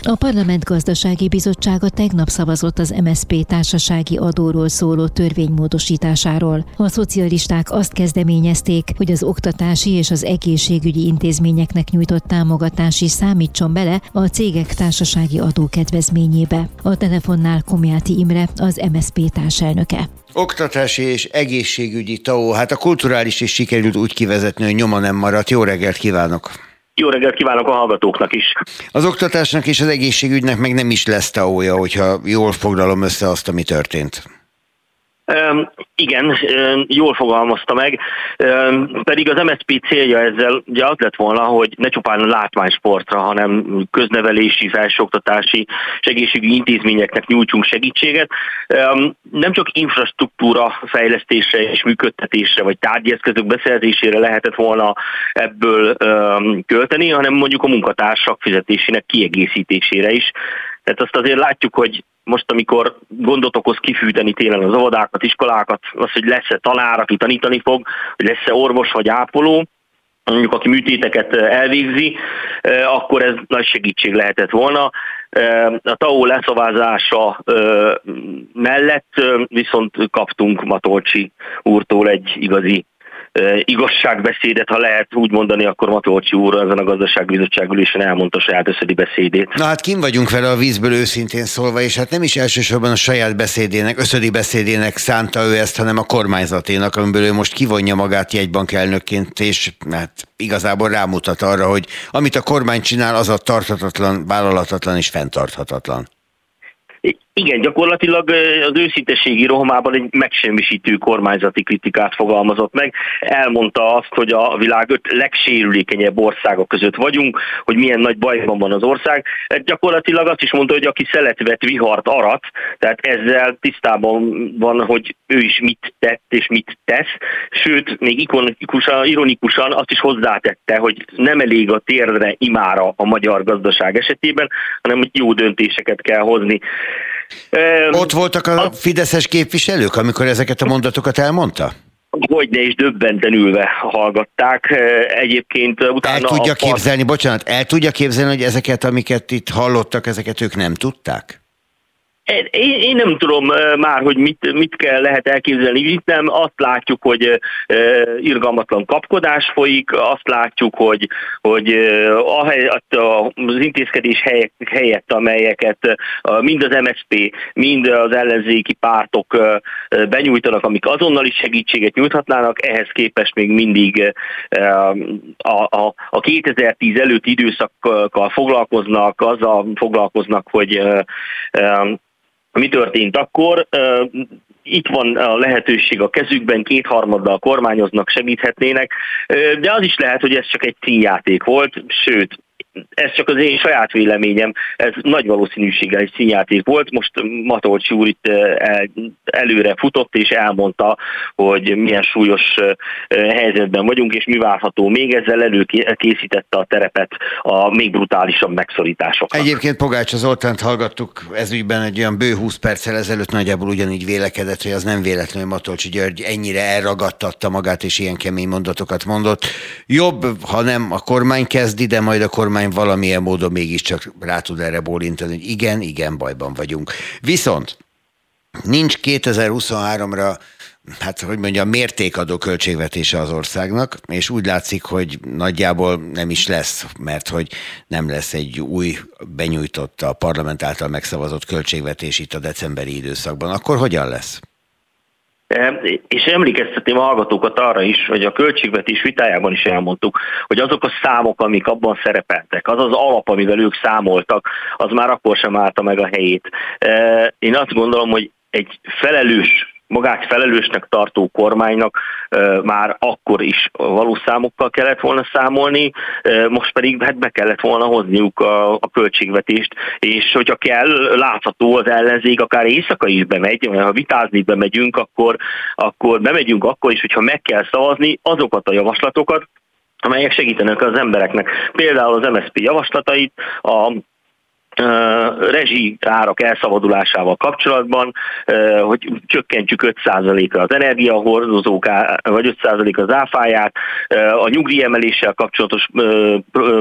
A Parlament Gazdasági Bizottsága tegnap szavazott az em es zé pé társasági adóról szóló törvény módosításáról. A szocialisták azt kezdeményezték, hogy az oktatási és az egészségügyi intézményeknek nyújtott támogatás is számítson bele a cégek társasági adókedvezményébe. A telefonnál Komjáthi Imre, az em es zé pé társelnöke. Oktatási és egészségügyi té á o, hát a kulturális is sikerült úgy kivezetni, hogy nyoma nem maradt. Jó reggelt kívánok! Jó reggelt kívánok a hallgatóknak is! Az oktatásnak és az egészségügynek meg nem is lesz té á o-ja, hogyha jól foglalom össze azt, ami történt. Um, igen, um, jól fogalmazta meg, um, pedig az em es zé pé célja ezzel ugye az lett volna, hogy ne csupán látványsportra, hanem köznevelési, felsőoktatási és egészségügyi intézményeknek nyújtsunk segítséget. Um, nem csak infrastruktúra fejlesztésre és működtetésre, vagy tárgyi eszközök beszerzésére lehetett volna ebből um, költeni, hanem mondjuk a munkatársak fizetésének kiegészítésére is. Tehát azt azért látjuk, hogy most, amikor gondot okoz kifűteni télen az óvodákat, iskolákat, az, hogy lesz-e tanár, aki tanítani fog, hogy lesz-e orvos vagy ápoló, mondjuk aki műtéteket elvégzi, akkor ez nagy segítség lehetett volna. A té á o leszavázása mellett viszont kaptunk Matolcsy úrtól egy igazi igazságbeszédet, ha lehet úgy mondani, akkor Matolcsy úr ezen a gazdaságbizottság ülésen elmondta saját összedi beszédét. Na hát kim vagyunk vele a vízből őszintén szólva, és hát nem is elsősorban a saját beszédének, összedi beszédének szánta ő ezt, hanem a kormányzaténak, amiből ő most kivonja magát jegybankelnökként, és hát igazából rámutat arra, hogy amit a kormány csinál, az a tarthatatlan, vállalhatatlan és fenntarthatatlan. Igen, gyakorlatilag az őszinteségi rohamában egy megsemmisítő kormányzati kritikát fogalmazott meg. Elmondta azt, hogy a világ öt legsérülékenyebb országa között vagyunk, hogy milyen nagy bajban van az ország. Gyakorlatilag azt is mondta, hogy aki szeletvet vihart arat, tehát ezzel tisztában van, hogy ő is mit tett és mit tesz. Sőt, még ikonikusan, ironikusan azt is hozzátette, hogy nem elég a térdre imára a magyar gazdaság esetében, hanem hogy jó döntéseket kell hozni. Ott voltak a fideszes képviselők, amikor ezeket a mondatokat elmondta? Hogyne is döbbenten ülve hallgatták. Egyébként utána... El tudja part... képzelni, bocsánat, el tudja képzelni, hogy ezeket, amiket itt hallottak, ezeket ők nem tudták? Én, én nem tudom már, hogy mit, mit kell lehet elképzelni, itt nem. Azt látjuk, hogy irgalmatlan kapkodás folyik, azt látjuk, hogy, hogy az intézkedés helyett, helyett, amelyeket mind az em es zé pé, mind az ellenzéki pártok benyújtanak, amik azonnal is segítséget nyújthatnának, ehhez képest még mindig a, a, a kétezer-tíz előtti időszakkal foglalkoznak, azzal foglalkoznak, hogy mi történt akkor? Itt van a lehetőség a kezükben, kétharmaddal kormányoznak, segíthetnének, de az is lehet, hogy ez csak egy színjáték volt, sőt, ez csak az én saját véleményem, ez nagy valószínűséggel egy színjáték volt. Most Matolcsy úr itt előre futott és elmondta, hogy milyen súlyos helyzetben vagyunk, és mi várható még, ezzel előkészítette a terepet a még brutálisabb megszorításoknak. Egyébként Pogátsa Zoltánt hallgattuk ezügyben egy olyan bő húsz perccel ezelőtt, nagyjából ugyanígy vélekedett, hogy az nem véletlen, hogy Matolcsy György ennyire elragadtatta magát, és ilyen kemény mondatokat mondott. Jobb, ha nem a kormány kezdi, de majd a kormány valamilyen módon mégiscsak rá tud erre bólintani, hogy igen, igen, bajban vagyunk. Viszont nincs kétezer-huszonháromra, hát hogy mondjam, mértékadó költségvetése az országnak, és úgy látszik, hogy nagyjából nem is lesz, mert hogy nem lesz egy új benyújtott, a parlament által megszavazott költségvetés itt a decemberi időszakban. Akkor hogyan lesz? És emlékeztetném a hallgatókat arra is, hogy a költségvetés vitájában is elmondtuk, hogy azok a számok, amik abban szerepeltek, az az alap, amivel ők számoltak, az már akkor sem állta meg a helyét. Én azt gondolom, hogy egy felelős, magát felelősnek tartó kormánynak már akkor is valós számokkal kellett volna számolni, most pedig hát be kellett volna hozniuk a, a költségvetést, és hogyha kell, látható az ellenzék akár éjszaka is bemegy, ha vitázni bemegyünk, akkor, akkor bemegyünk akkor is, hogyha meg kell szavazni azokat a javaslatokat, amelyek segítenek az embereknek. Például az em es zé pé javaslatait, a rezsi árak elszabadulásával kapcsolatban, hogy csökkentjük öt százalékra az energiahordozók, vagy öt százalékra az áfáját, a nyugdíjemeléssel kapcsolatos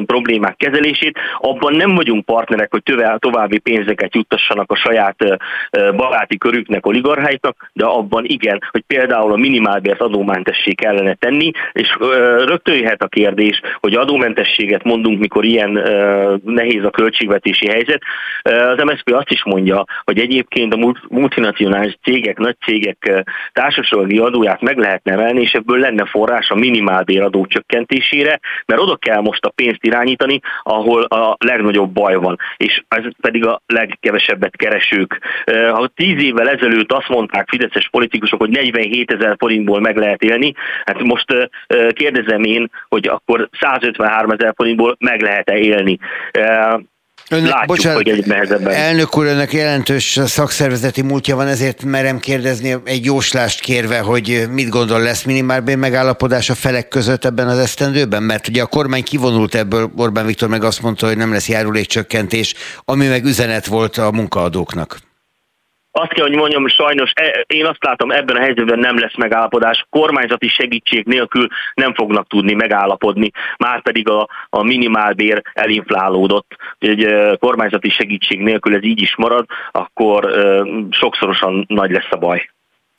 problémák kezelését. Abban nem vagyunk partnerek, hogy további pénzeket juttassanak a saját baráti körüknek, oligarcháiknak, de abban igen, hogy például a minimálbért adómentessé kellene tenni, és rögtön jöhet a kérdés, hogy adómentességet mondunk, mikor ilyen nehéz a költségvetési helyzet. Az em es zé pé azt is mondja, hogy egyébként a multinacionális cégek, nagy cégek társasági adóját meg lehetne emelni, és ebből lenne forrás a minimálbér adó csökkentésére, mert oda kell most a pénzt irányítani, ahol a legnagyobb baj van, és ez pedig a legkevesebbet keresők. Ha tíz évvel ezelőtt azt mondták fideszes politikusok, hogy negyvenhétezer forintból meg lehet élni, hát most kérdezem én, hogy akkor százötvenháromezer forintból meg lehet-e élni. Önnek, Látjuk, bocsánat, hogy egy nehezebben. Elnök úr, önnek jelentős szakszervezeti múltja van, ezért merem kérdezni egy jóslást kérve, hogy mit gondol, lesz minimálbér megállapodás a felek között ebben az esztendőben? Mert ugye a kormány kivonult ebből, Orbán Viktor meg azt mondta, hogy nem lesz járulékcsökkentés, ami meg üzenet volt a munkaadóknak. Azt kell, hogy mondjam, sajnos én azt látom, ebben a helyzetben nem lesz megállapodás. Kormányzati segítség nélkül nem fognak tudni megállapodni. Márpedig a, a minimálbér elinflálódott. Egy kormányzati segítség nélkül ez így is marad, akkor sokszorosan nagy lesz a baj.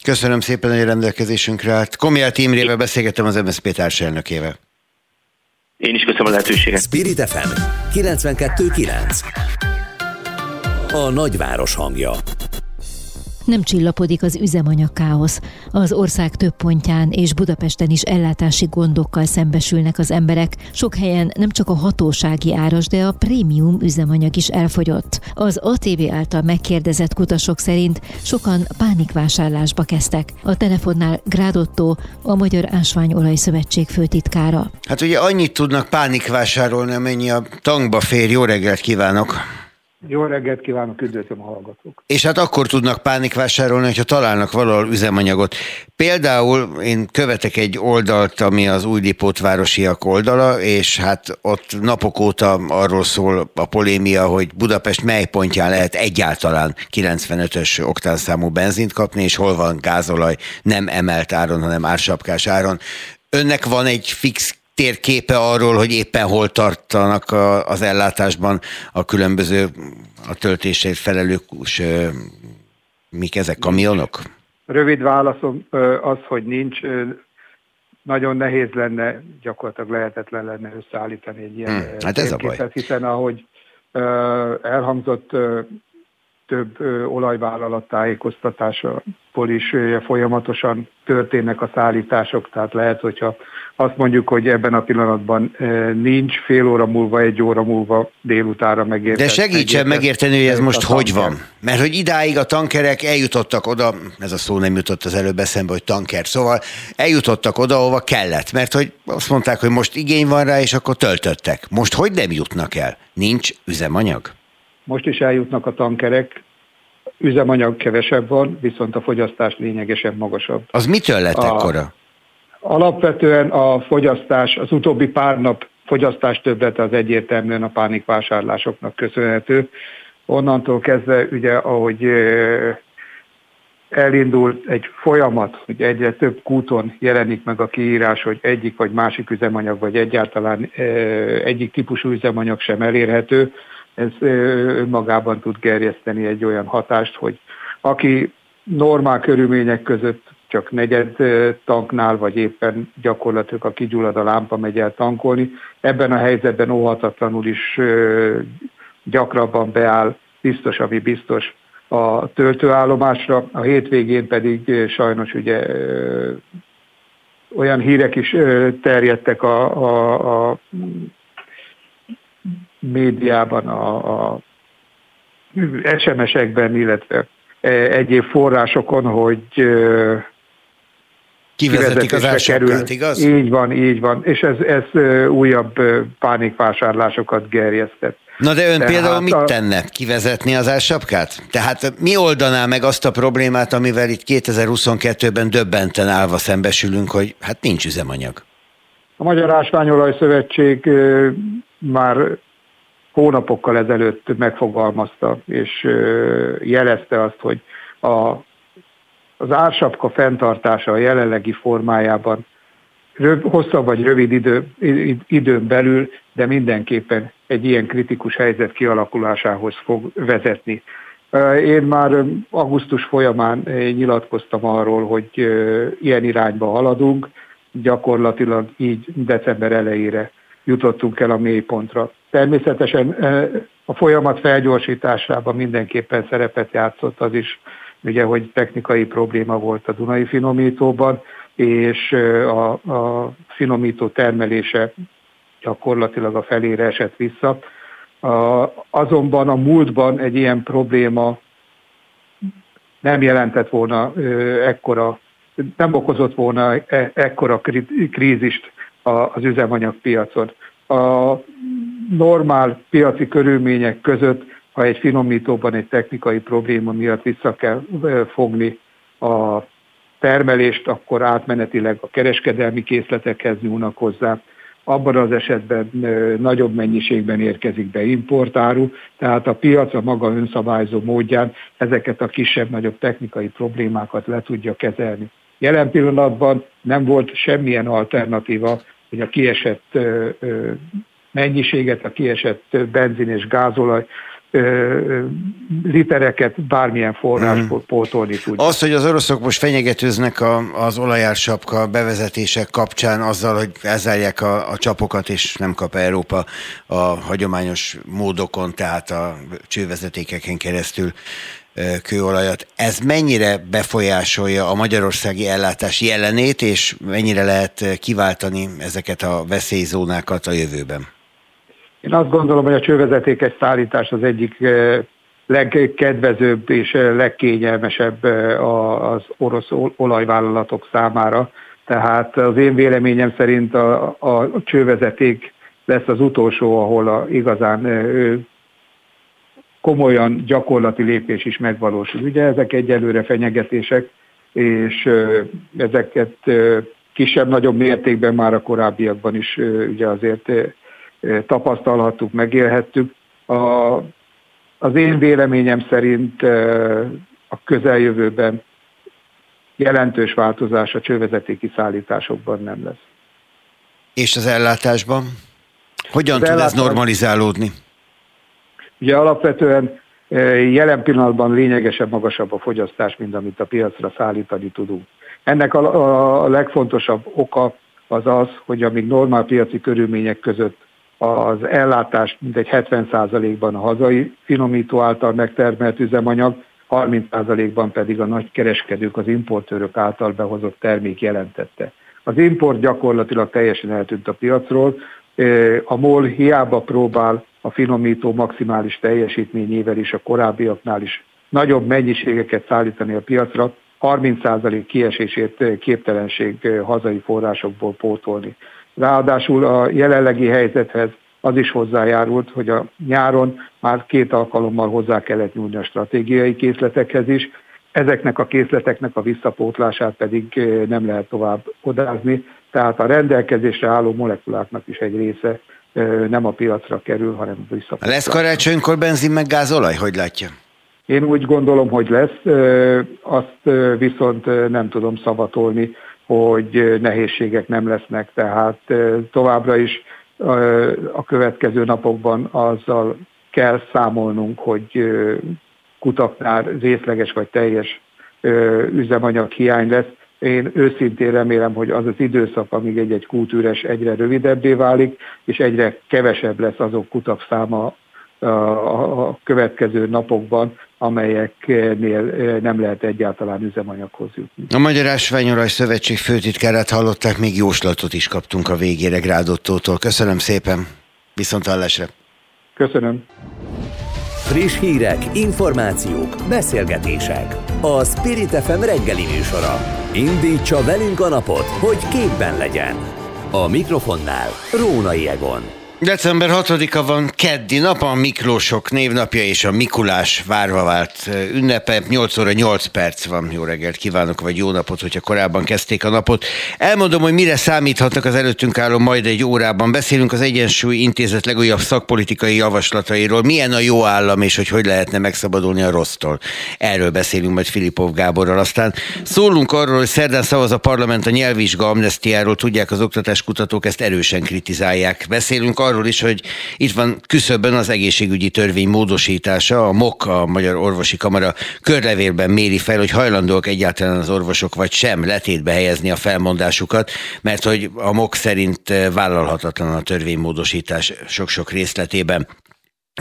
Köszönöm szépen, hogy a rendelkezésünkre állt. Komjáthi Imrével beszélgettem, az em es zé pé társelnökével. Én is köszönöm a lehetőséget. Spirit ef em kilencvenkettő kilenc. A nagyváros hangja. Nem csillapodik az üzemanyagkáosz. Az ország több pontján és Budapesten is ellátási gondokkal szembesülnek az emberek. Sok helyen nem csak a hatósági áras, de a prémium üzemanyag is elfogyott. Az á té vé által megkérdezett kutasok szerint sokan pánikvásárlásba kezdtek. A telefonnál Grád Ottó, a Magyar Ásványolaj Szövetség főtitkára. Hát ugye annyit tudnak pánikvásárolni, amennyi a tankba fér. Jó reggelt kívánok! Jó reggelt kívánok, üdvözlöm a hallgatók! És hát akkor tudnak pánikvásárolni, hogyha találnak valahol üzemanyagot. Például én követek egy oldalt, ami az újlipótvárosiak oldala, és hát ott napok óta arról szól a polémia, hogy Budapest mely pontján lehet egyáltalán kilencvenötös oktánszámú benzint kapni, és hol van gázolaj nem emelt áron, hanem ársapkás áron. Önnek van egy fix térképe arról, hogy éppen hol tartanak a, az ellátásban a különböző, a töltésért felelők, mik ezek, kamionok? Rövid válaszom az, hogy nincs. Nagyon nehéz lenne, gyakorlatilag lehetetlen lenne összeállítani egy ilyen hmm, hát ez térképet, a baj. Hiszen ahogy elhangzott, több olajvállalat tájékoztatásából is folyamatosan történnek a szállítások, tehát lehet, hogyha azt mondjuk, hogy ebben a pillanatban nincs, fél óra múlva, egy óra múlva délutánra megérteni. De segítsen megérteni, hogy ez most hogy van. Mert hogy idáig a tankerek eljutottak oda, ez a szó nem jutott az előbb eszembe, hogy tanker, szóval eljutottak oda, ahova kellett, mert hogy azt mondták, hogy most igény van rá, és akkor töltöttek. Most hogy nem jutnak el? Nincs üzemanyag? Most is eljutnak a tankerek, üzemanyag kevesebb van, viszont a fogyasztás lényegesen magasabb. Az mitől lett ekkora? Alapvetően a fogyasztás, az utóbbi pár nap fogyasztás többlete az egyértelműen a pánikvásárlásoknak köszönhető. Onnantól kezdve, ugye, ahogy elindult egy folyamat, hogy egyre több kúton jelenik meg a kiírás, hogy egyik vagy másik üzemanyag, vagy egyáltalán egyik típusú üzemanyag sem elérhető, ez önmagában tud gerjeszteni egy olyan hatást, hogy aki normál körülmények között csak negyed tanknál, vagy éppen gyakorlatilag a kigyullad a lámpa, megy el tankolni, ebben a helyzetben óhatatlanul is gyakrabban beáll, biztos, ami biztos, a töltőállomásra, a hétvégén pedig sajnos ugye olyan hírek is terjedtek a, a, a médiában, a, a es em es-ekben, illetve egyéb forrásokon, hogy kivezetik az ársapkát, igaz? Így van, így van. És ez, ez újabb pánikvásárlásokat gerjesztett. Na de ön Tehát például mit tenne? Kivezetni az ársapkát? Tehát mi oldaná meg azt a problémát, amivel itt kétezer-huszonkettőben döbbenten állva szembesülünk, hogy hát nincs üzemanyag? A Magyar Ásványolaj Szövetség már hónapokkal ezelőtt megfogalmazta, és jelezte azt, hogy a, az ársapka fenntartása a jelenlegi formájában röv, hosszabb vagy rövid idő, időn belül, de mindenképpen egy ilyen kritikus helyzet kialakulásához fog vezetni. Én már augusztus folyamán nyilatkoztam arról, hogy ilyen irányba haladunk, gyakorlatilag így december elejére jutottunk el a mélypontra. Természetesen a folyamat felgyorsításában mindenképpen szerepet játszott az is, ugye, hogy technikai probléma volt a Dunai finomítóban, és a, a finomító termelése gyakorlatilag a felére esett vissza. A, azonban a múltban egy ilyen probléma nem jelentett volna ekkora, nem okozott volna e, ekkora krízist az üzemanyagpiacon. A normál piaci körülmények között, ha egy finomítóban egy technikai probléma miatt vissza kell fogni a termelést, akkor átmenetileg a kereskedelmi készletekhez nyúlnak hozzá. Abban az esetben nagyobb mennyiségben érkezik be importáru, tehát a piac a maga önszabályzó módján ezeket a kisebb-nagyobb technikai problémákat le tudja kezelni. Jelen pillanatban nem volt semmilyen alternatíva, hogy a kiesett mennyiséget, a kiesett benzin és gázolaj litereket bármilyen forrásból pótolni tudja. Az, hogy az oroszok most fenyegetőznek a, az olajársapka bevezetések kapcsán azzal, hogy elzárják a, a csapokat, és nem kap Európa a hagyományos módokon, tehát a csővezetékeken keresztül kőolajat, ez mennyire befolyásolja a magyarországi ellátás jelenét, és mennyire lehet kiváltani ezeket a veszélyzónákat a jövőben? Én azt gondolom, hogy a csővezetékes szállítás az egyik legkedvezőbb és legkényelmesebb az orosz olajvállalatok számára. Tehát az én véleményem szerint a, a csővezeték lesz az utolsó, ahol a, igazán komolyan gyakorlati lépés is megvalósul. Ugye ezek egyelőre fenyegetések, és ezeket kisebb-nagyobb mértékben már a korábbiakban is ugye azért tapasztalhattuk, megélhettük. A, az én véleményem szerint a közeljövőben jelentős változás a csővezetéki szállításokban nem lesz. És az ellátásban? Hogyan tud ez normalizálódni? Ugye alapvetően jelen pillanatban lényegesen magasabb a fogyasztás, mint amit a piacra szállítani tudunk. Ennek a, a legfontosabb oka az az, hogy amíg normál piaci körülmények között az ellátást mintegy hetven százalékban a hazai finomító által megtermelt üzemanyag, harminc százalékban pedig a nagykereskedők, az importőrök által behozott termék jelentette. Az import gyakorlatilag teljesen eltűnt a piacról, a MOL hiába próbál a finomító maximális teljesítményével is, a korábbiaknál is nagyobb mennyiségeket szállítani a piacra, harminc százalék kiesését képtelenség hazai forrásokból pótolni. Ráadásul a jelenlegi helyzethez az is hozzájárult, hogy a nyáron már két alkalommal hozzá kellett nyúlni a stratégiai készletekhez is, ezeknek a készleteknek a visszapótlását pedig nem lehet tovább odázni, tehát a rendelkezésre álló molekuláknak is egy része nem a piacra kerül, hanem visszapótlásra. Lesz karácsonykor benzin meg gázolaj? Hogy látja? Én úgy gondolom, hogy lesz, azt viszont nem tudom szavatolni, hogy nehézségek nem lesznek, tehát továbbra is a következő napokban azzal kell számolnunk, hogy kutaknál részleges vagy teljes üzemanyag hiány lesz. Én őszintén remélem, hogy az az időszak, amíg egy-egy kút üres, egyre rövidebbé válik, és egyre kevesebb lesz azok kutak száma a következő napokban, amelyeknél nem lehet egyáltalán üzemanyaghoz jutni. A Magyar Ásványolaj Szövetség főtitkárát hallották, még jóslatot is kaptunk a végére Grádottótól. Köszönöm szépen, viszonthallásra! Köszönöm! Friss hírek, információk, beszélgetések. A Spirit ef em reggeli műsora. Indítsa velünk a napot, hogy képben legyen. A mikrofonnál Rónai Egon. december hatodika van, keddi nap, a Miklósok névnapja és a Mikulás várva vált ünnepe. nyolc óra nyolc perc van. Jó reggelt kívánok, vagy jó napot, hogyha korábban kezdték a napot. Elmondom, hogy mire számíthatnak az előttünk álló majd egy órában. Beszélünk az Egyensúly Intézet legújabb szakpolitikai javaslatairól. Milyen a jó állam, és hogy hogy lehetne megszabadulni a rossztól. Erről beszélünk majd Filippov Gáborral. Aztán szólunk arról, hogy szerdán szavaz a parlament a nyelvvizsga amnesztiáról. Tudják, az oktatáskutatók ezt erősen kritizálják. Beszélünk arról is, hogy itt van küszöbön az egészségügyi törvény módosítása. A MOK, a Magyar Orvosi Kamara körlevélben méri fel, hogy hajlandóak egyáltalán az orvosok vagy sem letétbe helyezni a felmondásukat, mert hogy a MOK szerint vállalhatatlan a törvénymódosítás sok-sok részletében.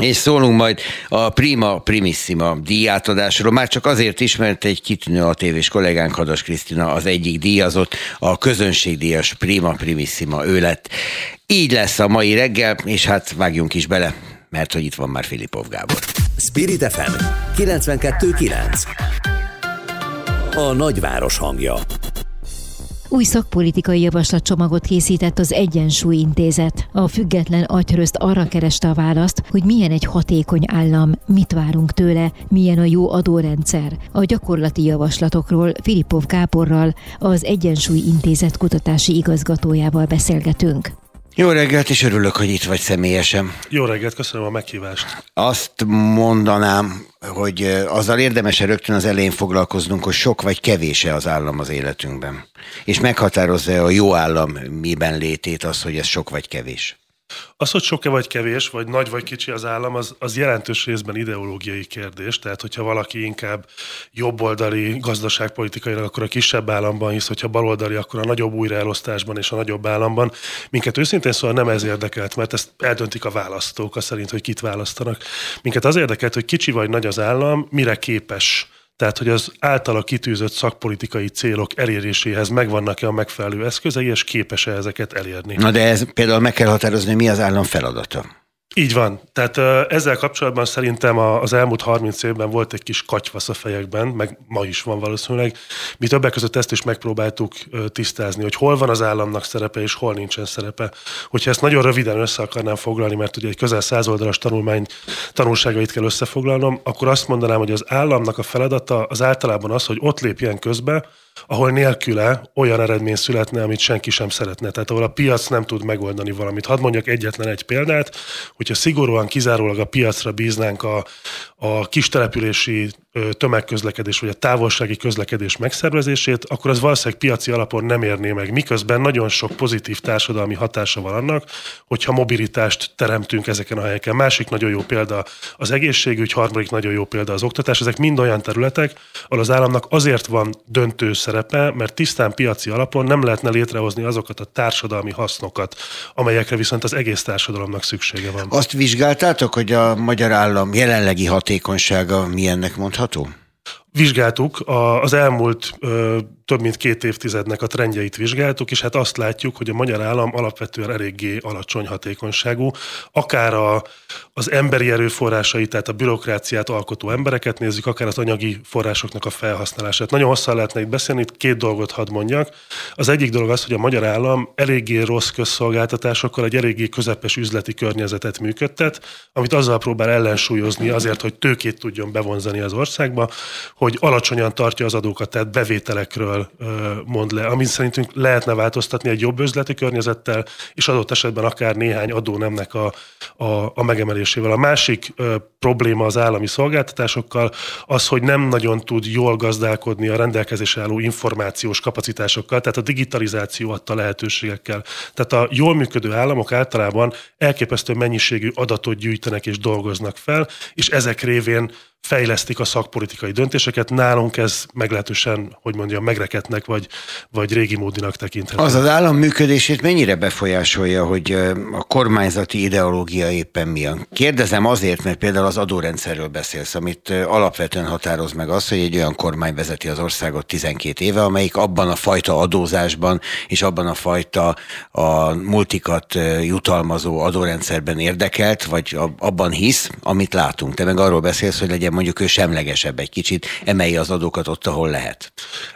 És szólunk majd a Prima Primissima díjátadásról, már csak azért is, mert egy kitűnő á té vés kollégánk, Hadas Krisztina az egyik díjazott, a közönségdíjas Prima Primissima ő lett. Így lesz a mai reggel, és hát vágjunk is bele, mert hogy itt van már Filippov Gábor. Spirit ef em kilencvenkettő kilenc. A nagyváros hangja. Új szakpolitikai javaslatcsomagot készített az Egyensúly Intézet. A független agyrözt arra kereste a választ, hogy milyen egy hatékony állam, mit várunk tőle, milyen a jó adórendszer. A gyakorlati javaslatokról Filippov Gáborral, az Egyensúly Intézet kutatási igazgatójával beszélgetünk. Jó reggelt, és örülök, hogy itt vagy személyesen. Jó reggelt, köszönöm a meghívást. Azt mondanám, hogy azzal érdemes rögtön az elején foglalkoznunk, hogy sok vagy kevés-e az állam az életünkben. És meghatározza a jó állam miben létét az, hogy ez sok vagy kevés. Az, hogy sok-e vagy kevés, vagy nagy vagy kicsi az állam, az, az jelentős részben ideológiai kérdés. Tehát, hogyha valaki inkább jobboldali gazdaságpolitikailag, akkor a kisebb államban hisz, hogyha baloldali, akkor a nagyobb újraelosztásban és a nagyobb államban. Minket őszintén szóval nem ez érdekelt, mert ezt eldöntik a választók, azt szerint, hogy kit választanak. Minket az érdekelt, hogy kicsi vagy nagy az állam, mire képes. Tehát, hogy az általa kitűzött szakpolitikai célok eléréséhez megvannak-e a megfelelő eszközei, és képes-e ezeket elérni. Na de ez például meg kell határozni, mi az állam feladata. Így van. Tehát ezzel kapcsolatban szerintem az elmúlt harminc évben volt egy kis katyvasz a fejekben, meg ma is van valószínűleg. Mi többek között ezt is megpróbáltuk tisztázni, hogy hol van az államnak szerepe, és hol nincsen szerepe. Hogyha ezt nagyon röviden össze akarnám foglalni, mert ugye egy közel száz oldalas tanulmány tanulságait kell összefoglalnom, akkor azt mondanám, hogy az államnak a feladata az általában az, hogy ott lépjen közbe, ahol nélküle olyan eredmény születne, amit senki sem szeretne, tehát ahol a piac nem tud megoldani valamit. Hadd mondjak egyetlen egy példát, hogyha szigorúan kizárólag a piacra bíznánk a, a kistelepülési tömegközlekedés vagy a távolsági közlekedés megszervezését, akkor az valószínűleg piaci alapon nem érné meg, miközben nagyon sok pozitív társadalmi hatása van annak, hogyha mobilitást teremtünk ezeken a helyeken. Másik nagyon jó példa az egészségügy, harmadik nagyon jó példa az oktatás. Ezek mind olyan területek, ahol az államnak azért van döntő szerepe, mert tisztán piaci alapon nem lehetne létrehozni azokat a társadalmi hasznokat, amelyekre viszont az egész társadalomnak szüksége van. Azt vizsgáltátok, hogy a magyar állam jelenlegi hatékonysága milyennek mondható? Vizsgáltuk, az elmúlt ö, több mint két évtizednek a trendjeit vizsgáltuk, és hát azt látjuk, hogy a magyar állam alapvetően eléggé alacsony hatékonyságú. Akár a, az emberi erőforrásait, tehát a bürokráciát alkotó embereket nézzük, akár az anyagi forrásoknak a felhasználását. Nagyon hosszan lehetne itt beszélni, itt két dolgot hadd mondjak. Az egyik dolog az, hogy a magyar állam eléggé rossz közszolgáltatásokkal egy eléggé közepes üzleti környezetet működtet, amit azzal próbál ellensúlyozni azért, hogy tőkét tudjon bevonzani az országba, hogy alacsonyan tartja az adókat, tehát bevételekről mond le, amit szerintünk lehetne változtatni egy jobb üzleti környezettel, és adott esetben akár néhány adónemnek a, a, a megemelésével. A másik ö, probléma az állami szolgáltatásokkal az, hogy nem nagyon tud jól gazdálkodni a rendelkezésre álló információs kapacitásokkal, tehát a digitalizáció adta lehetőségekkel. Tehát a jól működő államok általában elképesztő mennyiségű adatot gyűjtenek és dolgoznak fel, és ezek révén fejlesztik a szakpolitikai döntéseket. Nálunk ez meglehetősen, hogy mondjam, megreketnek, vagy, vagy régi módinak tekinthető. Az az állam működését mennyire befolyásolja, hogy a kormányzati ideológia éppen milyen? Kérdezem azért, mert például az adórendszerről beszélsz, amit alapvetően határoz meg az, hogy egy olyan kormány vezeti az országot tizenkét éve, amelyik abban a fajta adózásban és abban a fajta a multikat jutalmazó adórendszerben érdekelt, vagy abban hisz, amit látunk. Te meg arról beszélsz, hogy legyen legyen mondjuk ő semlegesebb egy kicsit, emelje az adókat ott, ahol lehet.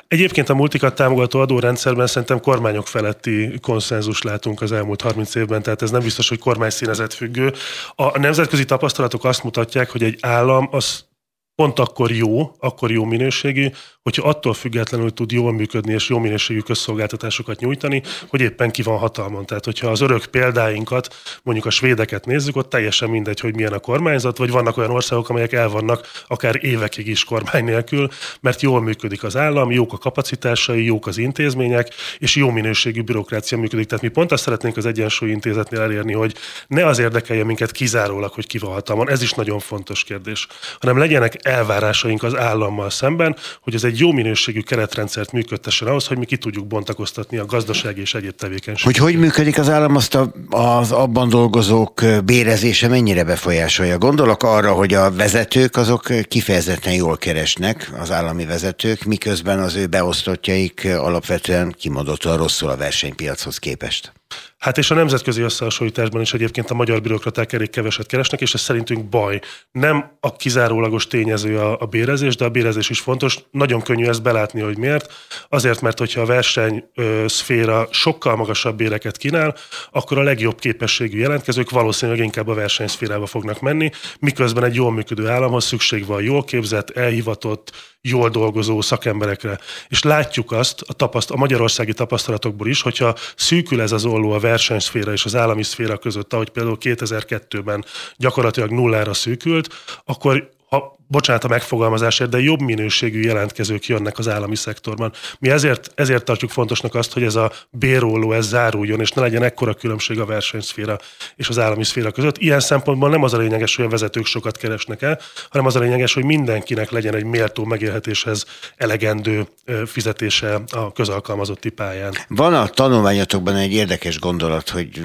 Egyébként a multikat támogató adórendszerben szerintem kormányok feletti konszenzus látunk az elmúlt harminc évben, tehát ez nem biztos, hogy kormányszínezet függő. A nemzetközi tapasztalatok azt mutatják, hogy egy állam az pont akkor jó, akkor jó minőségű, hogyha attól függetlenül tud jól működni és jó minőségű közszolgáltatásokat nyújtani, hogy éppen ki van hatalmon. Tehát, hogyha az örök példáinkat, mondjuk a svédeket nézzük, ott teljesen mindegy, hogy milyen a kormányzat, vagy vannak olyan országok, amelyek elvannak akár évekig is kormány nélkül, mert jól működik az állam, jók a kapacitásai, jók az intézmények, és jó minőségű bürokrácia működik. Tehát mi pont azt szeretnénk az Egyensúly Intézetnél elérni, hogy ne az érdekelje minket kizárólag, hogy ki van hatalmon, ez is nagyon fontos kérdés, hanem legyenek elvárásaink az állammal szemben, hogy ez egy jó minőségű keretrendszert működtessen ahhoz, hogy mi ki tudjuk bontakoztatni a gazdasági és egyéb tevékenységet. Hogy hogy működik az állam, azt a, az abban dolgozók bérezése mennyire befolyásolja? Gondolok arra, hogy a vezetők azok kifejezetten jól keresnek, az állami vezetők, miközben az ő beosztottjaik alapvetően kimondottan rosszul a versenypiachoz képest. Hát és a nemzetközi összehasonlításban is egyébként a magyar bürokraták elég keveset keresnek, és ez szerintünk baj. Nem a kizárólagos tényező a, a bérezés, de a bérezés is fontos. Nagyon könnyű ezt belátni, hogy miért. Azért, mert hogyha a verseny ö, szféra sokkal magasabb béreket kínál, akkor a legjobb képességű jelentkezők valószínűleg inkább a versenyszférába fognak menni, miközben egy jól működő államhoz szükség van jól képzett, elhivatott, jól dolgozó szakemberekre. És látjuk azt a, tapaszt- a magyarországi tapasztalatokból is, hogyha szűkül ez az olló a versenyszféra és az állami szféra között, ahogy például kétezer-kettőben gyakorlatilag nullára szűkült, akkor ha, bocsánat a megfogalmazásért, de jobb minőségű jelentkezők jönnek az állami szektorban. Mi ezért, ezért tartjuk fontosnak azt, hogy ez a bérolló, ez záruljon, és ne legyen ekkora különbség a versenyszféra és az állami szféra között. Ilyen szempontból nem az a lényeges, hogy a vezetők sokat keresnek el, hanem az a lényeges, hogy mindenkinek legyen egy méltó megélhetéshez elegendő fizetése a közalkalmazotti pályán. Van a tanulmányotokban egy érdekes gondolat, hogy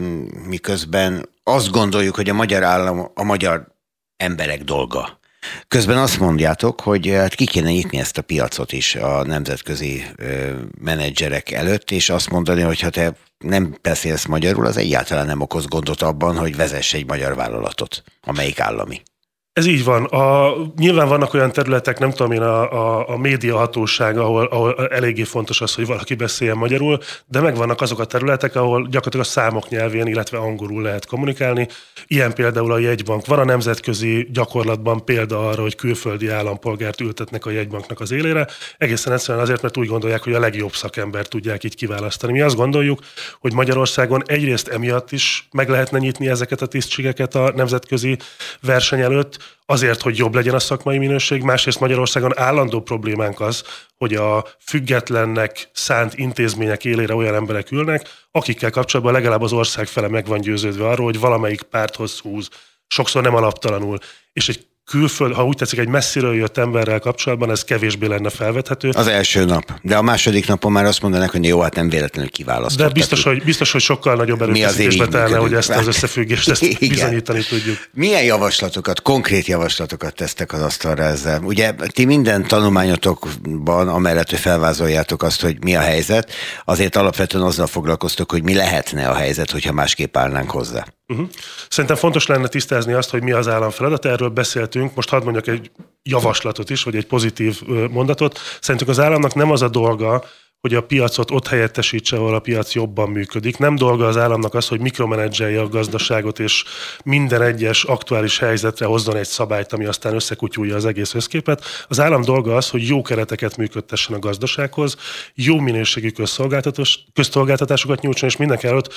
miközben azt gondoljuk, hogy a magyar állam a magyar emberek dolga. Közben azt mondjátok, hogy hát ki kéne nyitni ezt a piacot is a nemzetközi ö, menedzserek előtt, és azt mondani, hogy ha te nem beszélsz magyarul, az egyáltalán nem okoz gondot abban, hogy vezess egy magyar vállalatot, amelyik állami. Ez így van. A, nyilván vannak olyan területek, nem tudom én, a, a, a médiahatóság, ahol, ahol eléggé fontos az, hogy valaki beszéljen magyarul, de megvannak azok a területek, ahol gyakorlatilag a számok nyelvén, illetve angolul lehet kommunikálni. Ilyen például a jegybank. Van a nemzetközi gyakorlatban példa arra, hogy külföldi állampolgárt ültetnek a jegybanknak az élére. Egészen egyszerűen azért, mert úgy gondolják, hogy a legjobb szakembert tudják így kiválasztani. Mi azt gondoljuk, hogy Magyarországon egyrészt emiatt is meg lehetne nyitni ezeket a tisztségeket a nemzetközi verseny előtt, azért, hogy jobb legyen a szakmai minőség, másrészt Magyarországon állandó problémánk az, hogy a függetlennek szánt intézmények élére olyan emberek ülnek, akikkel kapcsolatban legalább az ország fele meg van győződve arról, hogy valamelyik párthoz húz. Sokszor nem alaptalanul. És egy külföld, ha úgy tetszik, egy messziről jött emberrel kapcsolatban ez kevésbé lenne felvethető. Az első nap. De a második napon már azt mondanak, hogy jó, hát nem véletlenül kiválasztottak. De biztos, hogy, biztos, hogy sokkal nagyobb erőfeszítésbe telne, hogy ezt az összefüggést ezt bizonyítani tudjuk. Milyen javaslatokat, konkrét javaslatokat tesztek az asztalra ezzel? Ugye ti minden tanulmányotokban, amellett, hogy felvázoljátok azt, hogy mi a helyzet, azért alapvetően azzal foglalkoztok, hogy mi lehetne a helyzet, hogyha másképp állnánk hozzá. Uh-huh. Szerintem fontos lenne tisztázni azt, hogy mi az állam feladata, erről beszéltünk, most hadd mondjak egy javaslatot is, vagy egy pozitív mondatot. Szerintünk az államnak nem az a dolga, hogy a piacot ott helyettesítse, ahol a piac jobban működik. Nem dolga az államnak az, hogy mikromenedzselje a gazdaságot, és minden egyes aktuális helyzetre hozzon egy szabályt, ami aztán összekutyulja az egész összképet. Az állam dolga az, hogy jó kereteket működtessen a gazdasághoz, jó minőségű közszolgáltatásokat nyújtson, és mindenkelőtt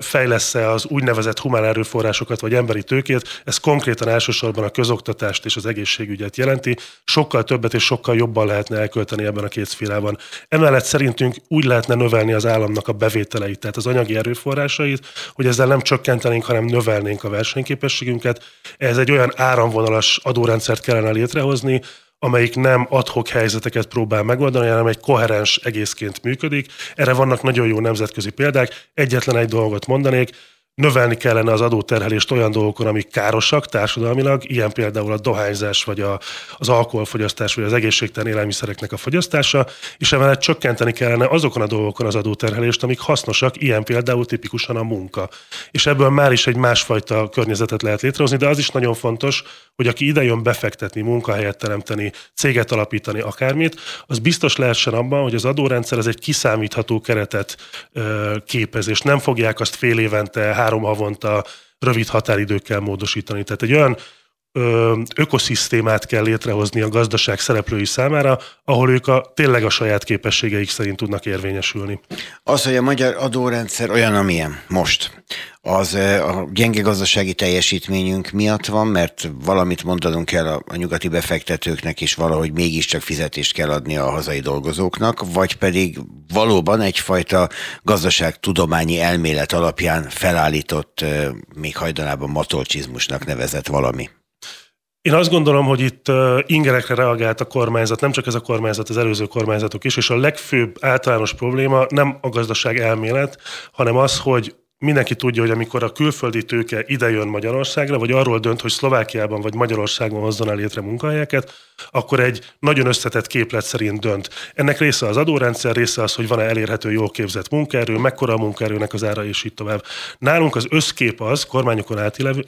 fejlessze az úgynevezett humán erőforrásokat, vagy emberi tőkét. Ez konkrétan elsősorban a közoktatást és az egészségügyet jelenti. Sokkal többet és sokkal jobban lehetne elkölteni ebben a két szférában. Emellett szerintünk úgy lehetne növelni az államnak a bevételeit, tehát az anyagi erőforrásait, hogy ezzel nem csökkentenénk, hanem növelnénk a versenyképességünket. Ez egy olyan áramvonalas adórendszert kellene létrehozni, amelyik nem adhok helyzeteket próbál megoldani, hanem egy koherens egészként működik. Erre vannak nagyon jó nemzetközi példák. Egyetlen egy dolgot mondanék, növelni kellene az adóterhelést olyan dolgokon, amik károsak társadalmilag, ilyen például a dohányzás, vagy a, az alkoholfogyasztás, vagy az egészségtelen élelmiszereknek a fogyasztása, és emellett csökkenteni kellene azokon a dolgokon az adóterhelést, amik hasznosak, ilyen például tipikusan a munka. És ebből már is egy másfajta környezetet lehet létrehozni, de az is nagyon fontos, hogy aki ide jön befektetni, munkahelyet teremteni, céget alapítani, akármit, az biztos lehessen abban, hogy az adórendszer ez egy kiszámítható keretet képez, és nem fogják azt fél évente, három havonta rövid határidőkkel módosítani. Tehát egy olyan ö, ökoszisztémát kell létrehozni a gazdaság szereplői számára, ahol ők a, tényleg a saját képességeik szerint tudnak érvényesülni. Az, hogy a magyar adórendszer olyan, amilyen most, az a gyenge gazdasági teljesítményünk miatt van, mert valamit mondanunk kell a, a nyugati befektetőknek, és valahogy mégiscsak fizetést kell adni a hazai dolgozóknak, vagy pedig valóban egyfajta gazdaságtudományi elmélet alapján felállított, még hajdanában matolcsizmusnak nevezett valami. Én azt gondolom, hogy itt ingerekre reagált a kormányzat, nem csak ez a kormányzat, az előző kormányzatok is, és a legfőbb általános probléma nem a gazdaság elmélet, hanem az, hogy mindenki tudja, hogy amikor a külföldi tőke idejön Magyarországra, vagy arról dönt, hogy Szlovákiában vagy Magyarországon hozzon el létre munkahelyeket, akkor egy nagyon összetett képlet szerint dönt. Ennek része az adórendszer, része az, hogy van-e elérhető, jól képzett munkaerő, mekkora a munkaerőnek az ára, és így tovább. Nálunk az összkép az, kormányokon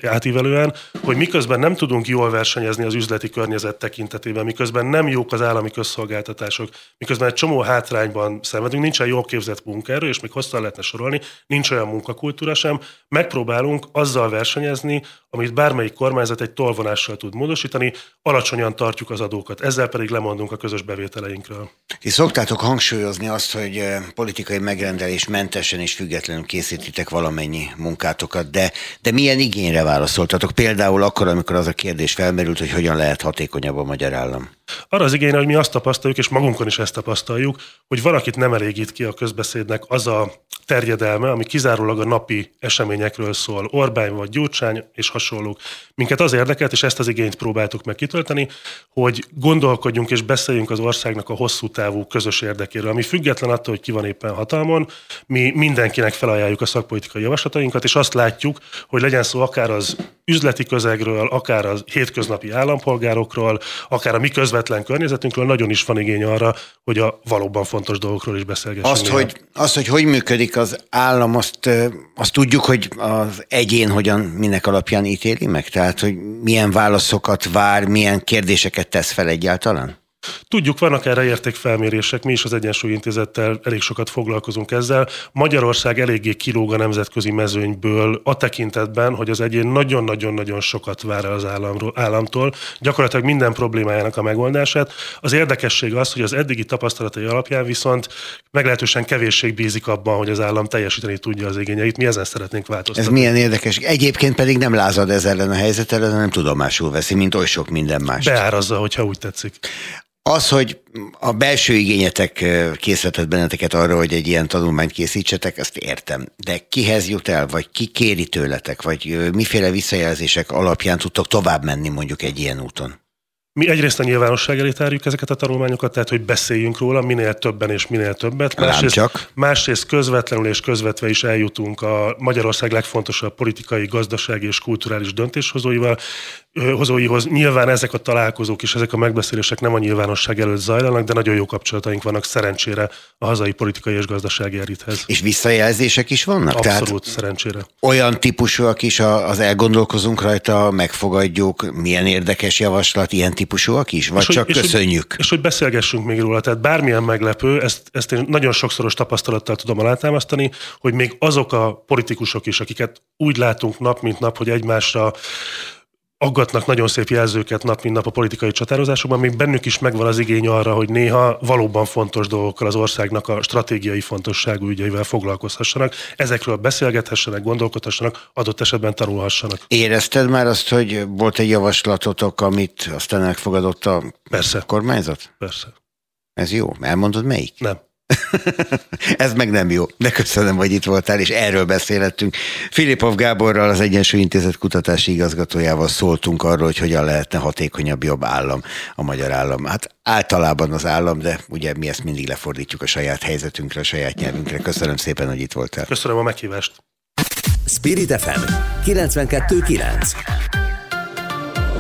átívelően, hogy miközben nem tudunk jól versenyezni az üzleti környezet tekintetében, miközben nem jók az állami közszolgáltatások, miközben egy csomó hátrányban szenvedünk, nincsen jól képzett munkaerő, és még hosszan lehetne sorolni, nincs olyan munkakultúra sem, megpróbálunk azzal versenyezni, amit bármelyik kormányzat egy tolvonással tud módosítani, alacsonyan tartjuk az adókat, ezzel pedig lemondunk a közös bevételeinkről. Ti szoktátok hangsúlyozni azt, hogy politikai megrendelés mentesen és függetlenül készítitek valamennyi munkátokat, de, de milyen igényre válaszoltatok? Például akkor, amikor az a kérdés felmerült, hogy hogyan lehet hatékonyabb a magyar állam? Arra az igényre, hogy mi azt tapasztaljuk, és magunkon is ezt tapasztaljuk, hogy valakit nem elégít ki a közbeszédnek az a terjedelme, ami kizárólag a napi eseményekről szól. Orbán vagy Gyurcsány és hasonlók. Minket az érdekelt, és ezt az igényt próbáltuk meg kitölteni, hogy gondolkodjunk és beszéljünk az országnak a hosszú távú közös érdekéről, ami független attól, hogy ki van éppen hatalmon. Mi mindenkinek felajánljuk a szakpolitikai javaslatainkat, és azt látjuk, hogy legyen szó akár az üzleti közegről, akár a hétköznapi állampolgárokról, akár a mi közvetlen környezetünkről, nagyon is van igény arra, hogy a valóban fontos dolgokról is beszélgessünk. Azt, hogy, azt hogy hogy működik az állam, azt, azt tudjuk, hogy az egyén hogyan, minek alapján ítéli meg? Tehát, hogy milyen válaszokat vár, milyen kérdéseket tesz fel egyáltalán? Tudjuk, vannak erre értékfelmérések, mi is az Egyensúly Intézettel elég sokat foglalkozunk ezzel. Magyarország eléggé kilóg a nemzetközi mezőnyből a tekintetben, hogy az egyén nagyon-nagyon-nagyon sokat vár el az államról, államtól, gyakorlatilag minden problémájának a megoldását. Az érdekesség az, hogy az eddigi tapasztalatai alapján viszont meglehetősen kevésség bízik abban, hogy az állam teljesíteni tudja az igényeit. Mi ezen szeretnénk változtatni. Ez milyen érdekes. Egyébként pedig nem lázad ez ellen a helyzet ellen, hanem tudomásul veszi, mint oly sok minden más. Beárazza, hogyha úgy tetszik. Az, hogy a belső igényetek készített benneteket arra, hogy egy ilyen tanulmányt készítsetek, azt értem. De kihez jut el, vagy ki kéri tőletek, vagy miféle visszajelzések alapján tudtok tovább menni mondjuk egy ilyen úton? Mi egyrészt a nyilvánosság elé tárjuk ezeket a tanulmányokat, tehát hogy beszéljünk róla minél többen és minél többet. Másrészt, másrészt közvetlenül és közvetve is eljutunk a Magyarország legfontosabb politikai, gazdasági és kulturális döntéshozóival, hozóihoz. Nyilván ezek a találkozók és ezek a megbeszélések nem a nyilvánosság előtt zajlanak, de nagyon jó kapcsolataink vannak szerencsére a hazai politikai és gazdasági elithez. És visszajelzések is vannak? Abszolút, tehát szerencsére. Olyan típusúak is, az elgondolkozunk rajta, megfogadjuk, milyen érdekes javaslat, ilyen típusúak is, vagy és csak hogy, köszönjük? És hogy, és hogy beszélgessünk még róla, tehát bármilyen meglepő, ezt, ezt én nagyon sokszoros tapasztalattal tudom alátámasztani, hogy még azok a politikusok is, akiket úgy látunk nap, mint nap, hogy egymásra aggatnak nagyon szép jelzőket nap, mint nap a politikai csatározásokban, még bennük is megvan az igény arra, hogy néha valóban fontos dolgokkal, az országnak a stratégiai fontosságú ügyeivel foglalkozhassanak, ezekről beszélgethessenek, gondolkodhassanak, adott esetben tanulhassanak. Érezted már azt, hogy volt egy javaslatotok, amit aztán elfogadott a Persze. kormányzat? Persze. Ez jó. Elmondod melyik? Nem. Ez meg nem jó, de köszönöm, hogy itt voltál, és erről beszélhettünk. Filippov Gáborral, az Egyensúly Intézet kutatási igazgatójával szóltunk arról, hogy hogyan lehetne hatékonyabb, jobb állam a magyar állam. Hát általában az állam, de ugye mi ezt mindig lefordítjuk a saját helyzetünkre, a saját nyelvünkre. Köszönöm szépen, hogy itt voltál. Köszönöm a meghívást. Spirit ef em kilencvenkettő kilenc.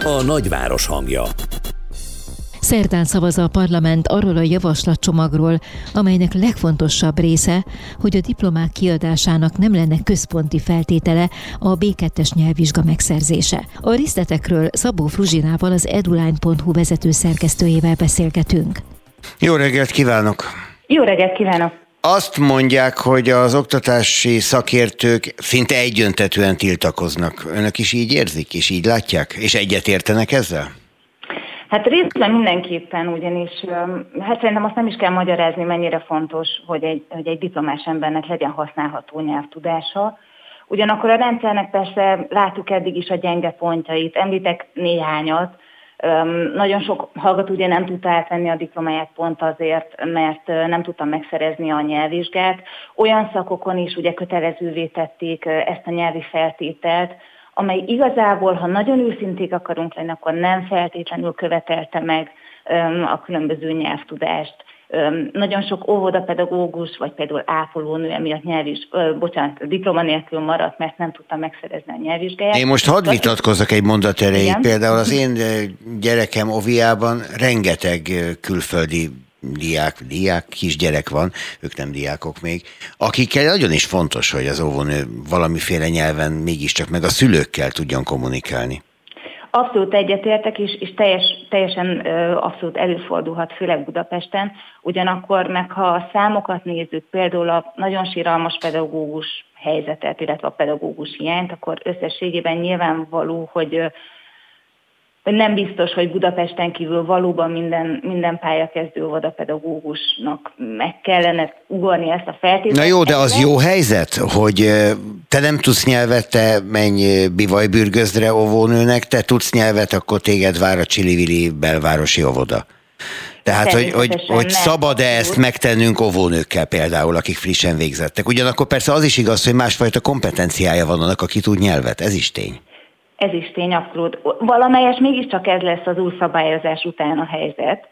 A nagyváros hangja. Szerdán szavaz a parlament arról a javaslatcsomagról, amelynek legfontosabb része, hogy a diplomák kiadásának nem lenne központi feltétele a bé kettes nyelvvizsga megszerzése. A részletekről Szabó Fruzsinával, az eduline pont hu vezető szerkesztőjével beszélgetünk. Jó reggelt kívánok! Jó reggelt kívánok! Azt mondják, hogy az oktatási szakértők szinte egyöntetűen tiltakoznak. Önök is így érzik, és így látják, és egyetértenek ezzel? Hát részben mindenképpen, ugyanis hát szerintem azt nem is kell magyarázni, mennyire fontos, hogy egy, hogy egy diplomás embernek legyen használható nyelvtudása. Ugyanakkor a rendszernek persze láttuk eddig is a gyenge pontjait, említek néhányat. Nagyon sok hallgató ugye nem tudta átvenni a diplomáját pont azért, mert nem tudta megszerezni a nyelvvizsgát. Olyan szakokon is ugye kötelezővé tették ezt a nyelvi feltételt, amely igazából, ha nagyon őszinték akarunk lenni, akkor nem feltétlenül követelte meg a különböző nyelvtudást. Nagyon sok óvodapedagógus, vagy például ápolónő emiatt nyelvis, bocsánat, diploma nélkül maradt, mert nem tudta megszerezni a nyelvvizsgáját. Én most hadd vitatkozzak egy mondat erejéig. Igen? Például az én gyerekem Oviában rengeteg külföldi diák, diák, kisgyerek van, ők nem diákok még, akikkel nagyon is fontos, hogy az óvónő valamiféle nyelven mégiscsak meg a szülőkkel tudjon kommunikálni. Abszolút egyetértek, és, és teljes, teljesen ö, abszolút előfordulhat, főleg Budapesten. Ugyanakkor meg ha a számokat nézzük, például a nagyon síralmas pedagógus helyzetet, illetve a pedagógus hiányt, akkor összességében nyilvánvaló, hogy ö, nem biztos, hogy Budapesten kívül valóban minden, minden pályakezdő óvodapedagógusnak meg kellene ugorni ezt a feltételt. Na jó, de az jó helyzet, hogy te nem tudsz nyelvet, te menj Bivajbürgözre óvónőnek, te tudsz nyelvet, akkor téged vár a csili-vili belvárosi óvoda. Tehát, hogy, hogy, hogy szabad-e ezt megtennünk óvónőkkel például, akik frissen végzettek. Ugyanakkor persze az is igaz, hogy másfajta kompetenciája van annak, aki tud nyelvet, ez is tény. Ez is tény, abszolút. Valamelyes mégiscsak ez lesz az új szabályozás után a helyzet,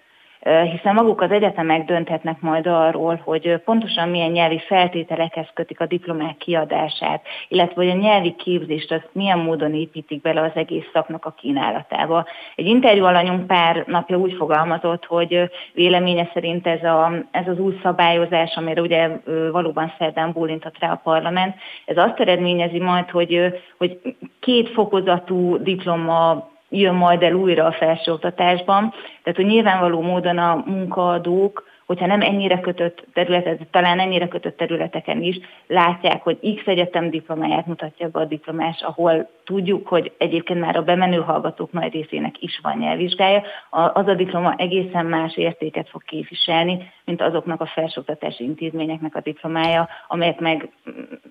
hiszen maguk az egyetemek dönthetnek majd arról, hogy pontosan milyen nyelvi feltételekhez kötik a diplomák kiadását, illetve hogy a nyelvi képzést azt milyen módon építik bele az egész szaknak a kínálatába. Egy interjú alanyunk pár napja úgy fogalmazott, hogy véleménye szerint ez, a, ez az új szabályozás, amire ugye valóban szerdán bólintott rá a parlament, ez azt eredményezi majd, hogy, hogy két fokozatú diploma jön majd el újra a felsőoktatásban, tehát hogy nyilvánvaló módon a munkaadók, hogyha nem ennyire kötött területet, talán ennyire kötött területeken is, látják, hogy X egyetem diplomáját mutatja be a diplomás, ahol tudjuk, hogy egyébként már a bemenő hallgatók nagy részének is van nyelvvizsgája, az a diploma egészen más értéket fog képviselni, mint azoknak a felsőoktatási intézményeknek a diplomája, amelyek meg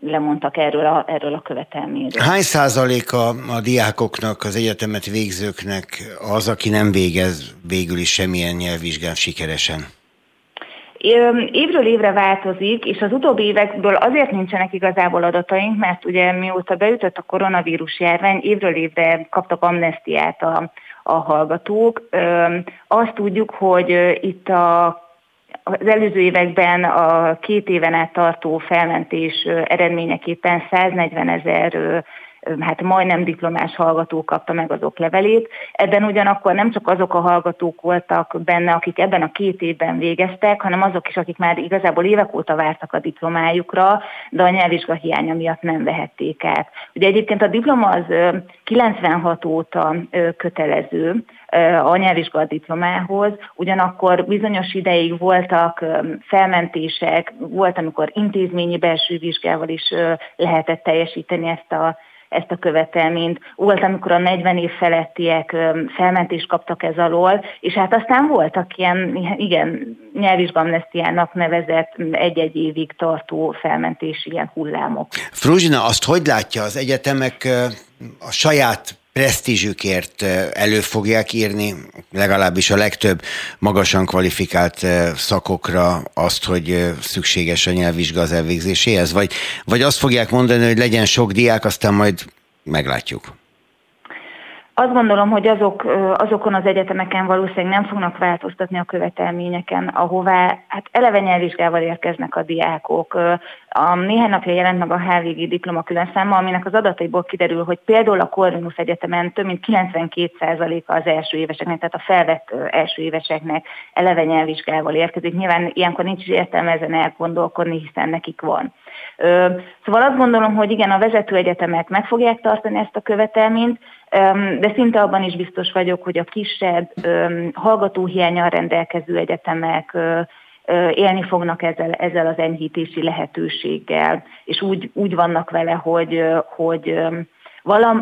lemondtak erről a, erről a követelményről. Hány százaléka a diákoknak, az egyetemet végzőknek az, aki nem végez végül is semmilyen nyelvvizsgán sikeresen? Évről évre változik, és az utóbbi évekből azért nincsenek igazából adataink, mert ugye mióta beütött a koronavírus járvány, évről évre kaptak amnesztiát a, a hallgatók. Azt tudjuk, hogy itt a az előző években a két éven át tartó felmentés eredményeképpen száznegyvenezer, hát majdnem diplomás hallgató kapta meg az oklevelét. Ebben ugyanakkor nem csak azok a hallgatók voltak benne, akik ebben a két évben végeztek, hanem azok is, akik már igazából évek óta vártak a diplomájukra, de a nyelvvizsga hiánya miatt nem vehették át. Ugye egyébként a diploma az kilencvenhat óta kötelező a nyelvvizsga diplomához, ugyanakkor bizonyos ideig voltak felmentések, volt, amikor intézményi belső vizsgával is lehetett teljesíteni ezt a ezt a követelményt. Volt, amikor a negyven év felettiek felmentést kaptak ez alól, és hát aztán voltak ilyen, igen, nyelvvizsgamnesztiának nevezett egy-egy évig tartó felmentés, ilyen hullámok. Fruzsina, azt hogy látja, az egyetemek a saját presztízsükért elő fogják írni, legalábbis a legtöbb magasan kvalifikált szakokra azt, hogy szükséges a nyelvvizsga az elvégzéséhez? Vagy, vagy azt fogják mondani, hogy legyen sok diák, aztán majd meglátjuk? Azt gondolom, hogy azok, azokon az egyetemeken valószínűleg nem fognak változtatni a követelményeken, ahová hát eleve nyelvvizsgával érkeznek a diákok. A néhány napja jelent meg a há vé gé diploma külön száma, aminek az adataiból kiderül, hogy például a Corvinus Egyetemen több mint kilencvenkét százaléka az első éveseknek, tehát a felvett első éveseknek eleve nyelvvizsgával érkezik. Nyilván ilyenkor nincs is értelme ezen elgondolkodni, hiszen nekik van. Szóval azt gondolom, hogy igen, a vezető egyetemek meg fogják tartani ezt a követelményt, de szinte abban is biztos vagyok, hogy a kisebb hallgatóhiánnyal rendelkező egyetemek élni fognak ezzel, ezzel az enyhítési lehetőséggel, és úgy, úgy vannak vele, hogy, hogy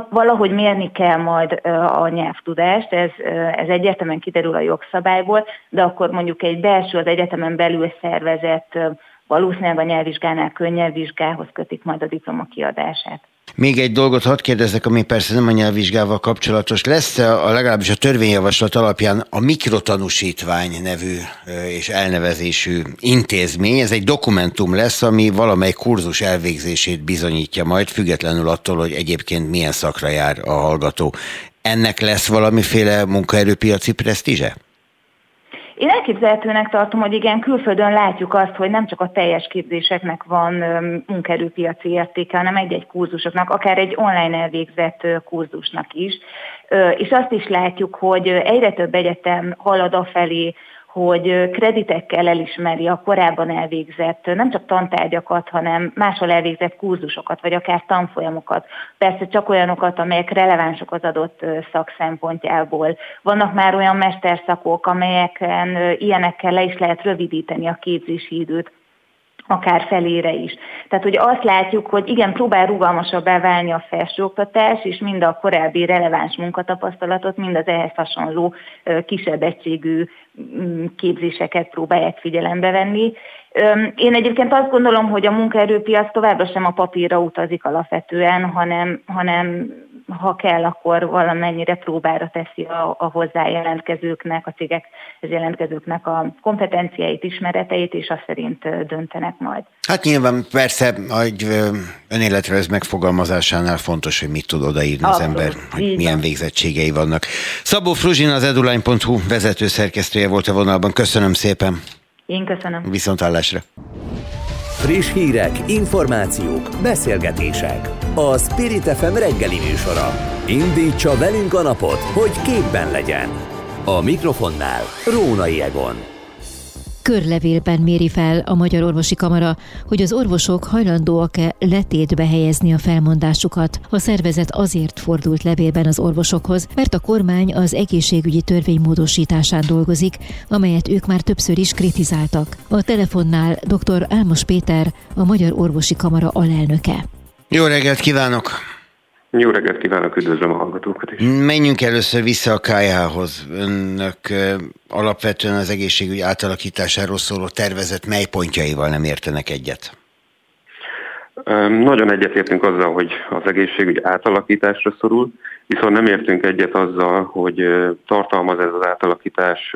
valahogy mérni kell majd a nyelvtudást, ez, ez egyértelműen kiderül a jogszabályból, de akkor mondjuk egy belső, az egyetemen belül szervezett, valószínűleg a nyelvvizsgánál könnyebb vizsgához kötik majd a diploma kiadását. Még egy dolgot hadd kérdezzek, ami persze nem a nyelvvizsgával kapcsolatos. Lesz a legalábbis a törvényjavaslat alapján a mikrotanúsítvány nevű és elnevezésű intézmény? Ez egy dokumentum lesz, ami valamely kurzus elvégzését bizonyítja majd, függetlenül attól, hogy egyébként milyen szakra jár a hallgató. Ennek lesz valamiféle munkaerőpiaci presztízse? Én elképzelhetőnek tartom, hogy igen, külföldön látjuk azt, hogy nem csak a teljes képzéseknek van munkaerőpiaci értéke, hanem egy-egy kurzusoknak, akár egy online elvégzett kurzusnak is. És azt is látjuk, hogy egyre több egyetem halad afelé, hogy kreditekkel elismeri a korábban elvégzett, nem csak tantárgyakat, hanem máshol elvégzett kurzusokat, vagy akár tanfolyamokat. Persze csak olyanokat, amelyek relevánsok az adott szak szempontjából. Vannak már olyan mesterszakok, amelyeken ilyenekkel le is lehet rövidíteni a képzési időt, akár felére is. Tehát, hogy azt látjuk, hogy igen, próbál rugalmasabbá válni a felsőoktatás, és mind a korábbi releváns munkatapasztalatot, mind az ehhez hasonló kisebb egységű képzéseket próbálják figyelembe venni. Én egyébként azt gondolom, hogy a munkaerőpiac továbbra sem a papírra utazik alapvetően, hanem, hanem ha kell, akkor valamennyire próbára teszi a, a hozzájelentkezőknek, a cégekhez jelentkezőknek a kompetenciáit, ismereteit, és azt szerint döntenek majd. Hát nyilván persze egy önéletrajz megfogalmazásánál fontos, hogy mit tud odaírni Abszolút. Az ember, hogy milyen végzettségei vannak. Szabó Fruzsina, az eduline pont hu vezető szerkesztője volt a vonalban. Köszönöm szépen! Én köszönöm. Viszonthallásra. Friss hírek, információk, beszélgetések. A Spirit ef em reggeli műsora. Indítsa velünk a napot, hogy képben legyen. A mikrofonnál Rónai Egon. Körlevélben méri fel a Magyar Orvosi Kamara, hogy az orvosok hajlandóak-e letétbe helyezni a felmondásukat. A szervezet azért fordult levélben az orvosokhoz, mert a kormány az egészségügyi törvény módosításán dolgozik, amelyet ők már többször is kritizáltak. A telefonnál dr. Álmos Péter, a Magyar Orvosi Kamara alelnöke. Jó reggelt kívánok! Jó reggelt kívánok, üdvözlöm a hallgatókat is. Menjünk először vissza a ká jé hához. Önök alapvetően az egészségügy átalakításáról szóló tervezet mely pontjaival nem értenek egyet? Nagyon egyetértünk azzal, hogy az egészségügy átalakításra szorul, viszont nem értünk egyet azzal, hogy tartalmaz ez az átalakítás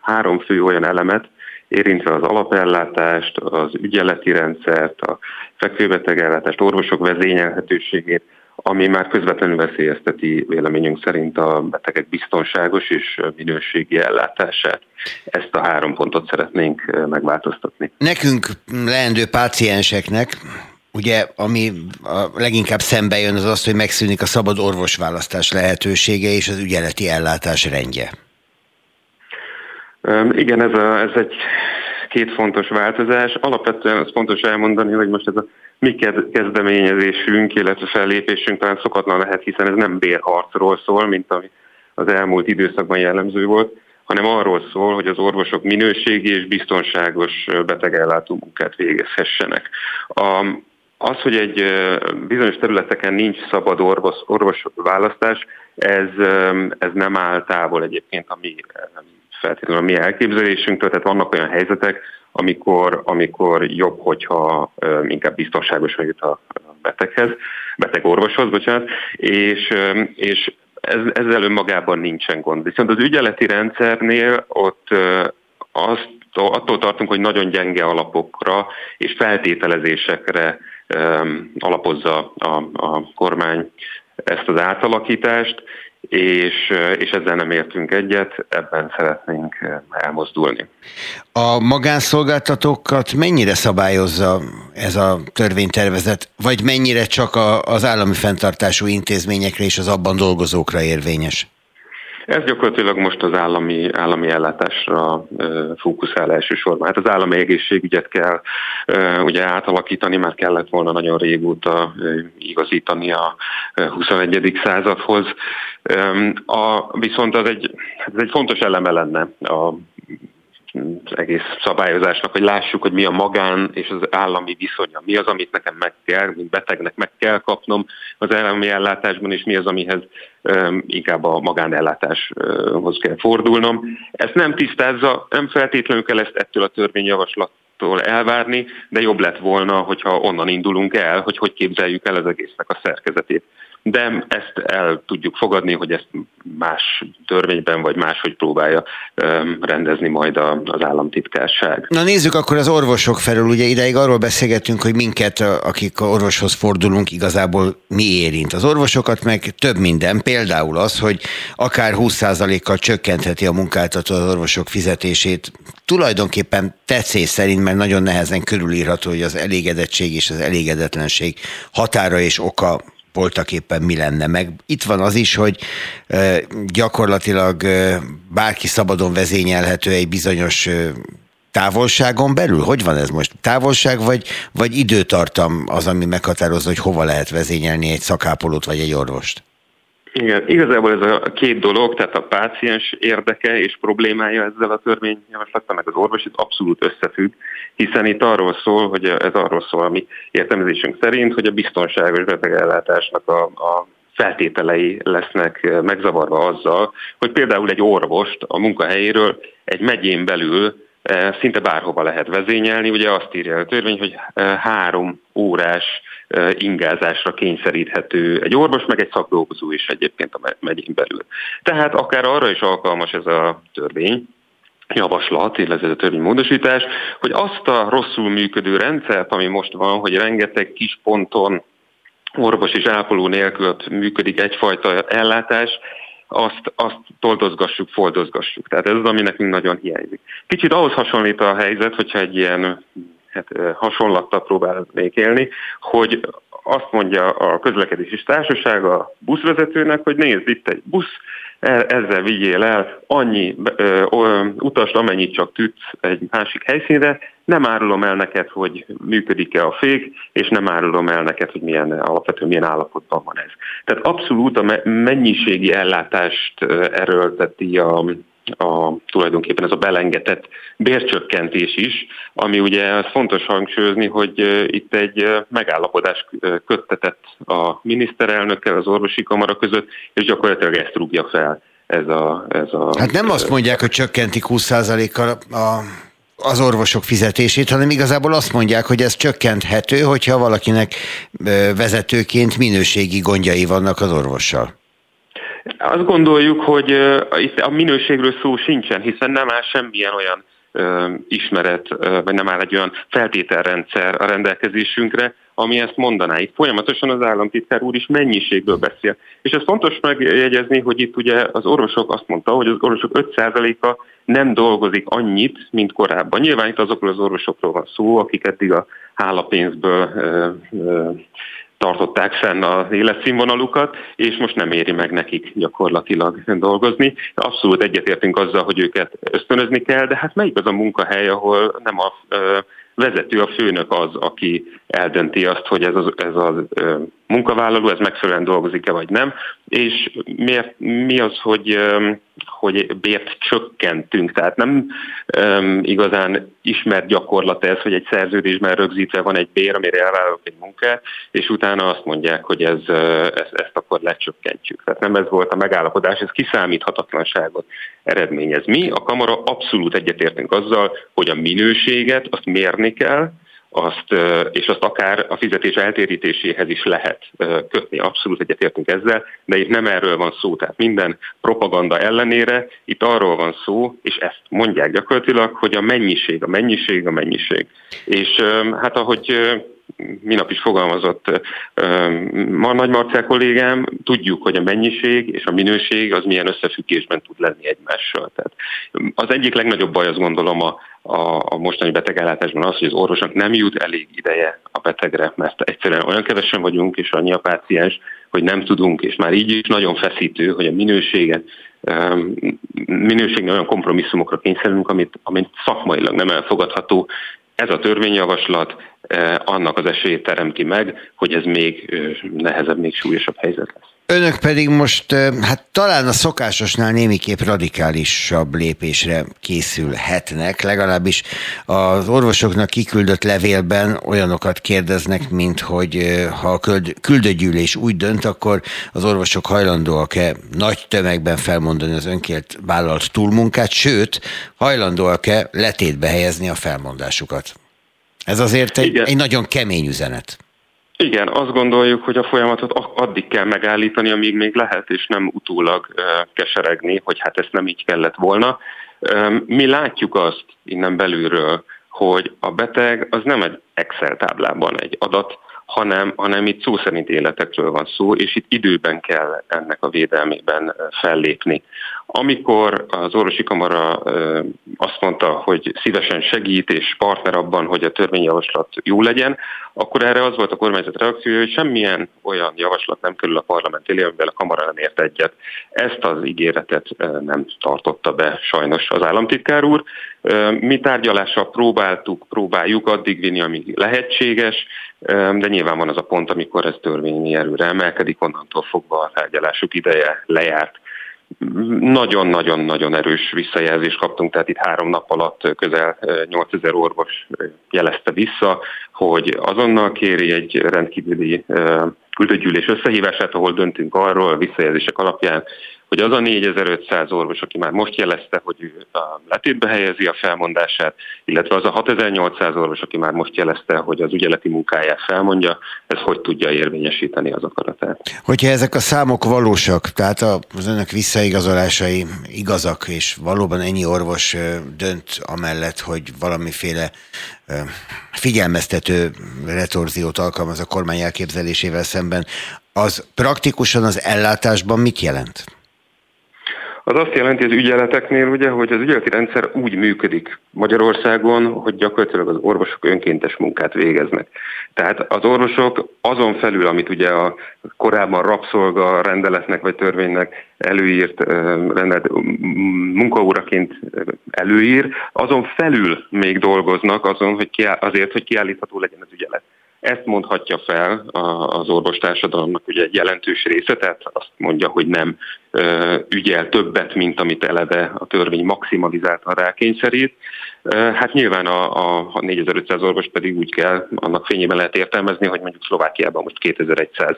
három fő olyan elemet, érintve az alapellátást, az ügyeleti rendszert, a fekvőbetegellátást, orvosok vezényelhetőségét, ami már közvetlenül veszélyezteti véleményünk szerint a betegek biztonságos és minőségi ellátását. Ezt a három pontot szeretnénk megváltoztatni. Nekünk, leendő pácienseknek, ugye, ami a leginkább szembe jön, az az, hogy megszűnik a szabad orvosválasztás lehetősége és az ügyeleti ellátás rendje. Igen, ez, a, ez egy két fontos változás. Alapvetően az fontos elmondani, hogy most ez a mi kezdeményezésünk, illetve fellépésünk talán szokatlan lehet, hiszen ez nem bérharcról szól, mint ami az elmúlt időszakban jellemző volt, hanem arról szól, hogy az orvosok minőségi és biztonságos betegellátó munkát végezhessenek. Az, hogy egy bizonyos területeken nincs szabad orvos, orvos választás, ez, ez nem áll távol egyébként a mi, feltétlenül a mi elképzelésünktől, tehát vannak olyan helyzetek, Amikor, amikor jobb, hogyha inkább biztonságosan jut a beteghez, beteg orvoshoz, bocsánat, és, és ez, ezzel önmagában nincsen gond. Viszont az ügyeleti rendszernél ott azt, attól tartunk, hogy nagyon gyenge alapokra és feltételezésekre alapozza a, a kormány ezt az átalakítást, és, és ezzel nem értünk egyet, ebben szeretnénk elmozdulni. A magánszolgáltatókat mennyire szabályozza ez a törvénytervezet, vagy mennyire csak a, az állami fenntartású intézményekre és az abban dolgozókra érvényes? Ez gyakorlatilag most az állami, állami ellátásra fókuszál elsősorban. Hát az állami egészségügyet kell ugye átalakítani, már kellett volna nagyon régóta igazítani a huszonegyedik századhoz. A, viszont az egy, ez egy fontos eleme lenne a az egész szabályozásnak, hogy lássuk, hogy mi a magán és az állami viszonya. Mi az, amit nekem meg kell, mint betegnek meg kell kapnom az állami ellátásban, és mi az, amihez um, inkább a magánellátáshoz kell fordulnom. Ezt nem tisztázza, nem feltétlenül kell ezt ettől a törvényjavaslattól elvárni, de jobb lett volna, hogyha onnan indulunk el, hogy hogy képzeljük el az egésznek a szerkezetét. De ezt el tudjuk fogadni, hogy ezt más törvényben vagy máshogy próbálja rendezni majd az államtitkárság. Na nézzük akkor az orvosok felől. Ugye ideig arról beszélgetünk, hogy minket, akik orvoshoz fordulunk, igazából mi érint. Az orvosokat meg több minden, például az, hogy akár húsz százalékkal csökkentheti a munkáltató az orvosok fizetését. Tulajdonképpen tetszés szerint, mert nagyon nehezen körülírható, hogy az elégedettség és az elégedetlenség határa és oka voltak éppen mi lenne. Meg itt van az is, hogy ö, gyakorlatilag ö, bárki szabadon vezényelhető egy bizonyos ö, távolságon belül. Hogy van ez most? Távolság vagy, vagy időtartam az, ami meghatározza, hogy hova lehet vezényelni egy szakápolót vagy egy orvost? Igen, igazából ez a két dolog, tehát a páciens érdeke és problémája ezzel a törvényjavaslattal, meg az orvosit abszolút összefügg, hiszen itt arról szól, hogy ez arról szól, ami értelmezésünk szerint, hogy a biztonságos betegellátásnak a, a feltételei lesznek megzavarva azzal, hogy például egy orvost a munkahelyéről egy megyén belül szinte bárhova lehet vezényelni. Ugye azt írja a törvény, hogy három órás ingázásra kényszeríthető egy orvos, meg egy szakdolgozó is egyébként a megyén belül. Tehát akár arra is alkalmas ez a törvény, javaslat, illetve a törvénymódosítás, hogy azt a rosszul működő rendszert, ami most van, hogy rengeteg kis ponton orvos és ápoló nélkül működik egyfajta ellátás, azt, azt toldozgassuk, foldozgassuk. Tehát ez az, ami nekünk nagyon hiányzik. Kicsit ahhoz hasonlít a helyzet, hogyha egy ilyen hát, hasonlattal próbálnék élni, hogy azt mondja a közlekedési társaság a buszvezetőnek, hogy nézd, itt egy busz, ezzel vigyél el annyi utast, amennyit csak tudsz egy másik helyszínre, nem árulom el neked, hogy működik-e a fék, és nem árulom el neked, hogy milyen alapvetően milyen állapotban van ez. Tehát abszolút a mennyiségi ellátást erőlteti a, a, tulajdonképpen ez a belengetett bércsökkentés is, ami ugye fontos hangsúlyozni, hogy itt egy megállapodás köttetett a miniszterelnökkel, az orvosi kamara között, és gyakorlatilag ezt rúgja fel ez a... Ez a hát nem azt mondják, hogy csökkentik húsz százalékkal a... az orvosok fizetését, hanem igazából azt mondják, hogy ez csökkenthető, hogyha valakinek vezetőként minőségi gondjai vannak az orvossal. Azt gondoljuk, hogy a minőségről szó sincsen, hiszen nem áll semmilyen olyan ismeret, vagy nem áll egy olyan feltételrendszer a rendelkezésünkre, ami ezt mondaná. Itt folyamatosan az államtitkár úr is mennyiségből beszél. És ez fontos megjegyezni, hogy itt ugye az orvosok azt mondta, hogy az orvosok öt százaléka nem dolgozik annyit, mint korábban. Nyilván itt azokról az orvosokról van szó, akik eddig a hálapénzből ö, ö, tartották fenn az életszínvonalukat, és most nem éri meg nekik gyakorlatilag dolgozni. Abszolút egyetértünk azzal, hogy őket ösztönözni kell, de hát melyik az a munkahely, ahol nem a ö, vezető, a főnök az, aki eldönti azt, hogy ez az, ez az ö, munkavállaló, ez megfelelően dolgozik-e vagy nem, és miért, mi az, hogy, ö, hogy bért csökkentünk. Tehát nem ö, igazán ismert gyakorlat ez, hogy egy szerződésben rögzítve van egy bér, amire elvállalok egy munkát, és utána azt mondják, hogy ez, ez, ezt akkor lecsökkentjük. Tehát nem ez volt a megállapodás, ez kiszámíthatatlanságot eredményez. Mi a kamara abszolút egyetértünk azzal, hogy a minőséget azt mérni kell, azt, és azt akár a fizetés eltérítéséhez is lehet kötni. Abszolút egyetértünk ezzel, de itt nem erről van szó. Tehát minden propaganda ellenére itt arról van szó, és ezt mondják gyakorlatilag, hogy a mennyiség, a mennyiség, a mennyiség. És hát ahogy minap is fogalmazott Nagy Marcell kollégám, tudjuk, hogy a mennyiség és a minőség az milyen összefüggésben tud lenni egymással. Tehát az egyik legnagyobb baj, azt gondolom, a a mostani betegellátásban az, hogy az orvosnak nem jut elég ideje a betegre, mert egyszerűen olyan kevesen vagyunk, és annyi a páciens, hogy nem tudunk, és már így is nagyon feszítő, hogy a minőséget, minőségnél olyan kompromisszumokra kényszerülünk, amit, amit szakmailag nem elfogadható. Ez a törvényjavaslat annak az esélyét teremti meg, hogy ez még nehezebb, még súlyosabb helyzet lesz. Önök pedig most, hát talán a szokásosnál némiképp radikálisabb lépésre készülhetnek, legalábbis az orvosoknak kiküldött levélben olyanokat kérdeznek, mint hogy ha a küldőgyűlés úgy dönt, akkor az orvosok hajlandóak-e nagy tömegben felmondani az önként vállalt túlmunkát, sőt, hajlandóak-e letétbe helyezni a felmondásukat. Ez azért egy, egy nagyon kemény üzenet. Igen, azt gondoljuk, hogy a folyamatot addig kell megállítani, amíg még lehet, és nem utólag keseregni, hogy hát ezt nem így kellett volna. Mi látjuk azt innen belülről, hogy a beteg az nem egy Excel táblában egy adat, hanem, hanem itt szó szerint életekről van szó, és itt időben kell ennek a védelmében fellépni. Amikor az orvosi kamara azt mondta, hogy szívesen segít és partner abban, hogy a törvényjavaslat jó legyen, akkor erre az volt a kormányzat reakciója, hogy semmilyen olyan javaslat nem kerül a parlament elé, amivel a kamara nem ért egyet. Ezt az ígéretet nem tartotta be sajnos az államtitkár úr. Mi tárgyalással próbáltuk, próbáljuk addig vinni, amíg lehetséges, de nyilván van az a pont, amikor ez törvényi erőre emelkedik, onnantól fogva a tárgyalásuk ideje lejárt. Nagyon-nagyon-nagyon erős visszajelzést kaptunk, tehát itt három nap alatt közel nyolcezer orvos jelezte vissza, hogy azonnal kéri egy rendkívüli küldőgyűlés összehívását, ahol döntünk arról a visszajelzések alapján, hogy az a négyezer-ötszáz orvos, aki már most jelezte, hogy ő letétbe helyezi a felmondását, illetve az a hatezer-nyolcszáz orvos, aki már most jelezte, hogy az ügyeleti munkáját felmondja, ez hogy tudja érvényesíteni az akaratát. Hogyha ezek a számok valósak, tehát az önök visszaigazolásai igazak, és valóban ennyi orvos dönt amellett, hogy valamiféle figyelmeztető retorziót alkalmaz a kormány elképzelésével szemben, az praktikusan az ellátásban mit jelent? Az azt jelenti az ügyeleteknél, ugye, hogy az ügyeleti rendszer úgy működik Magyarországon, hogy gyakorlatilag az orvosok önkéntes munkát végeznek. Tehát az orvosok azon felül, amit ugye a korábban rabszolga rendeletnek vagy törvénynek előírt rendelet, munkaóraként előír, azon felül még dolgoznak azon, hogy kiáll, azért, hogy kiállítható legyen az ügyelet. Ezt mondhatja fel az orvostársadalomnak ugye egy jelentős része, tehát azt mondja, hogy nem ügyel többet, mint amit eleve a törvény maximalizáltan rákényszerít. Hát nyilván a, a négyezer-ötszáz orvos pedig úgy kell, annak fényében lehet értelmezni, hogy mondjuk Szlovákiában most kétezer-száz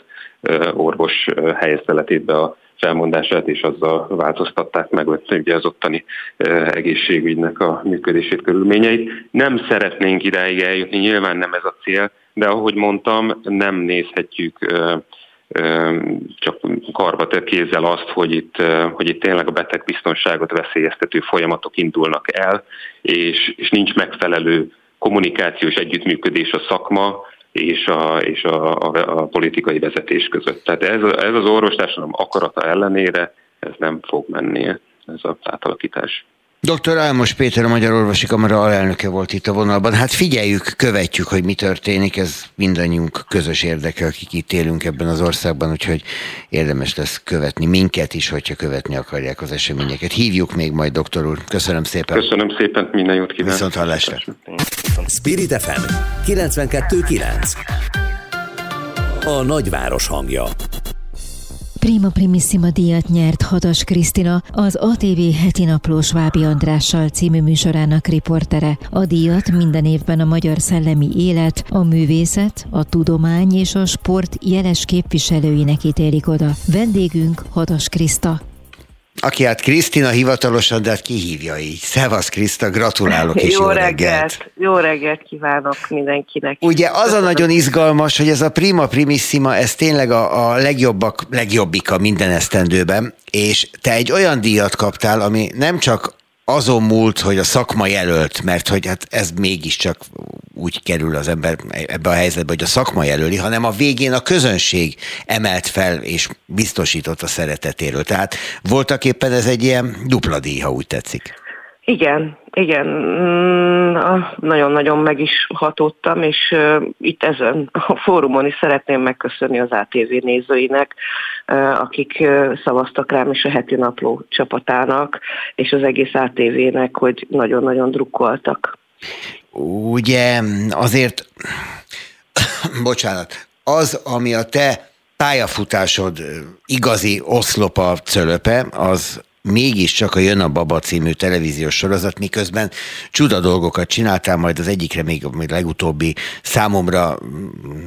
orvos helyezte letétbe a felmondását, és azzal változtatták meg ugye az ottani egészségügynek a működését, körülményeit. Nem szeretnénk idáig eljutni, nyilván nem ez a cél, de ahogy mondtam, nem nézhetjük ö, ö, csak karbatett kézzel azt, hogy itt, ö, hogy itt tényleg a betegbiztonságot veszélyeztető folyamatok indulnak el, és, és nincs megfelelő kommunikációs együttműködés a szakma és a, és a, a, a politikai vezetés között. Tehát ez, ez az orvostársadalom akarata ellenére, ez nem fog menni, ez az átalakítás. doktor Álmos Péter, a Magyar Orvosi Kamara alelnöke volt itt a vonalban. Hát figyeljük, követjük, hogy mi történik, ez mindannyiunk közös érdeke, akik itt élünk ebben az országban, úgyhogy érdemes lesz követni minket is, hogyha követni akarják az eseményeket. Hívjuk még majd, doktor úr. Köszönöm szépen. Köszönöm szépen, minden jót kívánok. Viszont hallásra. Spirit ef em kilencvenkettő kilenc. A nagyváros hangja. Prima Primissima díjat nyert Hadas Krisztina, az á té vé heti napló Svábi Andrással című műsorának riportere. A díjat minden évben a magyar szellemi élet, a művészet, a tudomány és a sport jeles képviselőinek ítélik oda. Vendégünk Hadas Kriszta. Aki hát Krisztina hivatalosan, de hát kihívja így. Szevasz Kriszta, gratulálok és jó, jó reggelt. reggelt! Jó reggelt kívánok mindenkinek! Ugye az a nagyon izgalmas, hogy ez a Prima Primissima, ez tényleg a, a legjobbak, legjobbika minden esztendőben, és te egy olyan díjat kaptál, ami nem csak azon múlt, hogy a szakma jelölt, mert hogy hát ez mégiscsak úgy kerül az ember ebbe a helyzetbe, hogy a szakma jelöli, hanem a végén a közönség emelt fel és biztosított a szeretetéről. Tehát voltak éppen ez egy ilyen dupla díj, ha úgy tetszik. Igen, igen. Nagyon-nagyon meg is hatottam, és itt ezen a fórumon is szeretném megköszönni az á té vé nézőinek, akik szavaztak rám, és a heti napló csapatának, és az egész á té vének, hogy nagyon-nagyon drukkoltak. Ugye azért, bocsánat, az, ami a te pályafutásod igazi oszlopa, cölöpe, az mégiscsak a Jön a Baba című televíziós sorozat, miközben csuda dolgokat csináltál, majd az egyikre még a legutóbbi számomra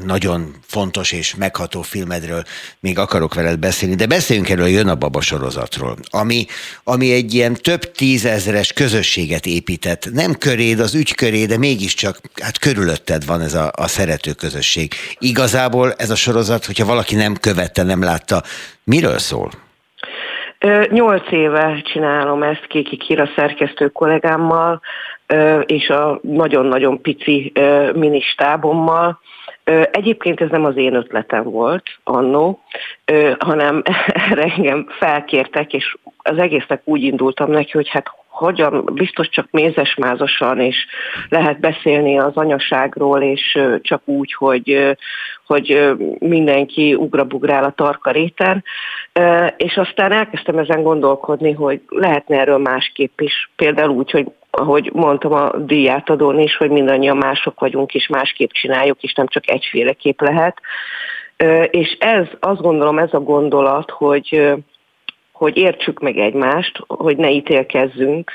nagyon fontos és megható filmedről még akarok veled beszélni, de beszéljünk erről a Jön a Baba sorozatról, ami, ami egy ilyen több tízezres közösséget épített, nem köréd, az ügy köré, de mégiscsak hát körülötted van ez a, a szerető közösség. Igazából ez a sorozat, hogyha valaki nem követte, nem látta, miről szól? Nyolc éve csinálom ezt Kéki Kira szerkesztő kollégámmal, és a nagyon-nagyon pici ministábommal. Egyébként ez nem az én ötletem volt annó, hanem erre engem felkértek, és az egésznek úgy indultam neki, hogy hát hogyan, biztos csak mézesmázosan, és lehet beszélni az anyaságról, és csak úgy, hogy, hogy mindenki ugrabugrál a tarka réten. És aztán elkezdtem ezen gondolkodni, hogy lehetne erről másképp is, például úgy, hogy ahogy mondtam a díjátadón is, hogy mindannyian mások vagyunk, és másképp csináljuk, és nem csak egyféleképp lehet. És ez, azt gondolom, ez a gondolat, hogy hogy értsük meg egymást, hogy ne ítélkezzünk,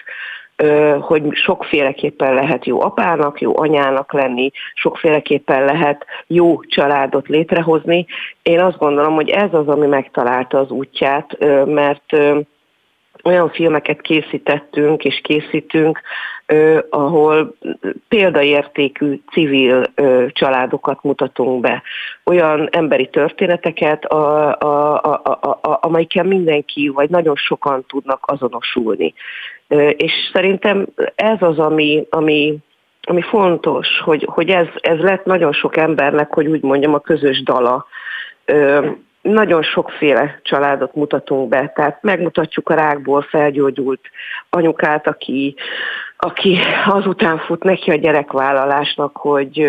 hogy sokféleképpen lehet jó apának, jó anyának lenni, sokféleképpen lehet jó családot létrehozni. Én azt gondolom, hogy ez az, ami megtalálta az útját, mert olyan filmeket készítettünk és készítünk, ahol példaértékű civil családokat mutatunk be. Olyan emberi történeteket, a, a, a, a, a, amelyikkel mindenki, vagy nagyon sokan tudnak azonosulni. És szerintem ez az, ami... ami ami fontos, hogy, hogy ez, ez lett nagyon sok embernek, hogy úgy mondjam, a közös dala. Ö, nagyon sokféle családot mutatunk be, tehát megmutatjuk a rákból felgyógyult anyukát, aki, aki azután fut neki a gyerekvállalásnak, hogy,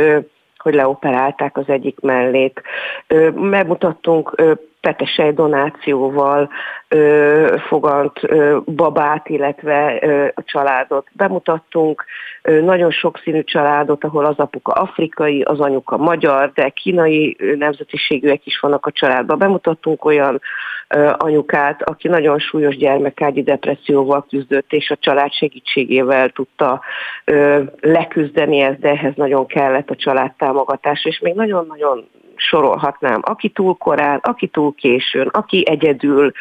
hogy leoperálták az egyik mellét. Ö, megmutattunk petesely donációval ö, fogant ö, babát, illetve ö, családot bemutattunk. Ö, nagyon sokszínű családot, ahol az apuka afrikai, az anyuka magyar, de kínai nemzetiségűek is vannak a családban. Bemutattunk olyan ö, anyukát, aki nagyon súlyos gyermekágyi depresszióval küzdött, és a család segítségével tudta ö, leküzdeni ezt, de ehhez nagyon kellett a család támogatás, és még nagyon-nagyon sorolhatnám, aki túl korán, aki túl későn, aki egyedül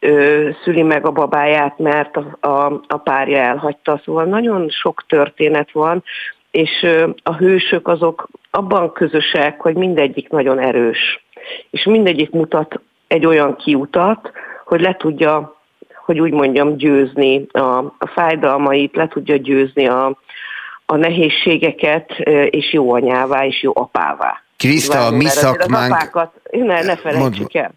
ö, szüli meg a babáját, mert a, a, a párja elhagyta. Szóval nagyon sok történet van, és ö, a hősök azok abban közösek, hogy mindegyik nagyon erős. És mindegyik mutat egy olyan kiutat, hogy le tudja, hogy úgy mondjam, győzni a, a fájdalmait, le tudja győzni a, a nehézségeket, és jó anyává, és jó apává. Kriszta, a mi szakmánk... Apákat, ne, ne felejtsük el.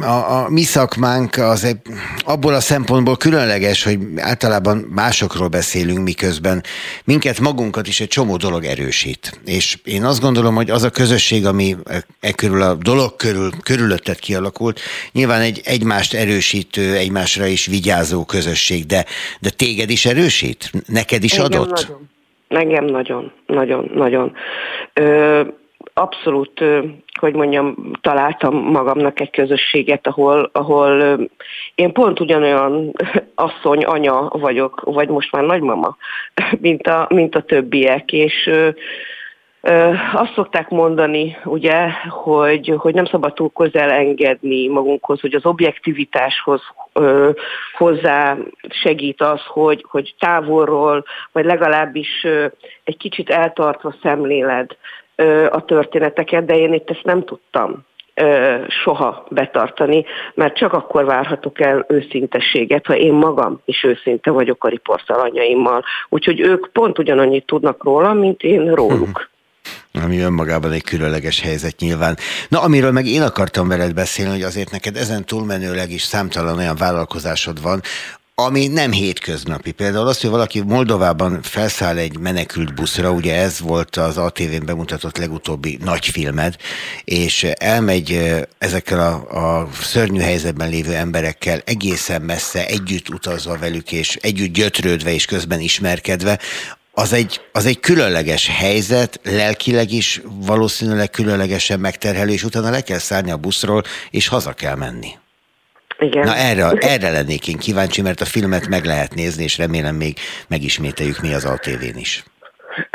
A, a mi szakmánk az egy, abból a szempontból különleges, hogy általában másokról beszélünk, miközben minket, magunkat is egy csomó dolog erősít. És én azt gondolom, hogy az a közösség, ami e körül a dolog körül, körülötted kialakult, nyilván egy egymást erősítő, egymásra is vigyázó közösség, de, de téged is erősít? Neked is engem adott? Nagyon. Engem nagyon, nagyon, nagyon. Ö, Abszolút, hogy mondjam, találtam magamnak egy közösséget, ahol, ahol én pont ugyanolyan asszony, anya vagyok, vagy most már nagymama, mint a, mint a többiek, és azt szokták mondani, ugye, hogy, hogy nem szabad túl közel engedni magunkhoz, hogy az objektivitáshoz ö, hozzá segít az, hogy, hogy távolról, vagy legalábbis ö, egy kicsit eltartva szemléled a történeteket, de én itt ezt nem tudtam. soha betartani, mert csak akkor várhatok el őszintességet, ha én magam is őszinte vagyok a riportalanyaimmal. Úgyhogy ők pont ugyanannyit tudnak róla, mint én róluk. Ami önmagában egy különleges helyzet nyilván. Na, amiről meg én akartam veled beszélni, hogy azért neked ezen túlmenőleg is számtalan olyan vállalkozásod van, ami nem hétköznapi. Például az, hogy valaki Moldovában felszáll egy menekült buszra, ugye ez volt az á té vén bemutatott legutóbbi nagy filmed, és elmegy ezekkel a, a szörnyű helyzetben lévő emberekkel egészen messze, együtt utazva velük, és együtt gyötrődve, és közben ismerkedve. Az egy, az egy különleges helyzet, lelkileg is valószínűleg különlegesen megterhelő, és utána le kell szállni a buszról, és haza kell menni. Igen. Na erre, erre lennék én kíváncsi, mert a filmet meg lehet nézni, és remélem még megismételjük mi az á té vén is.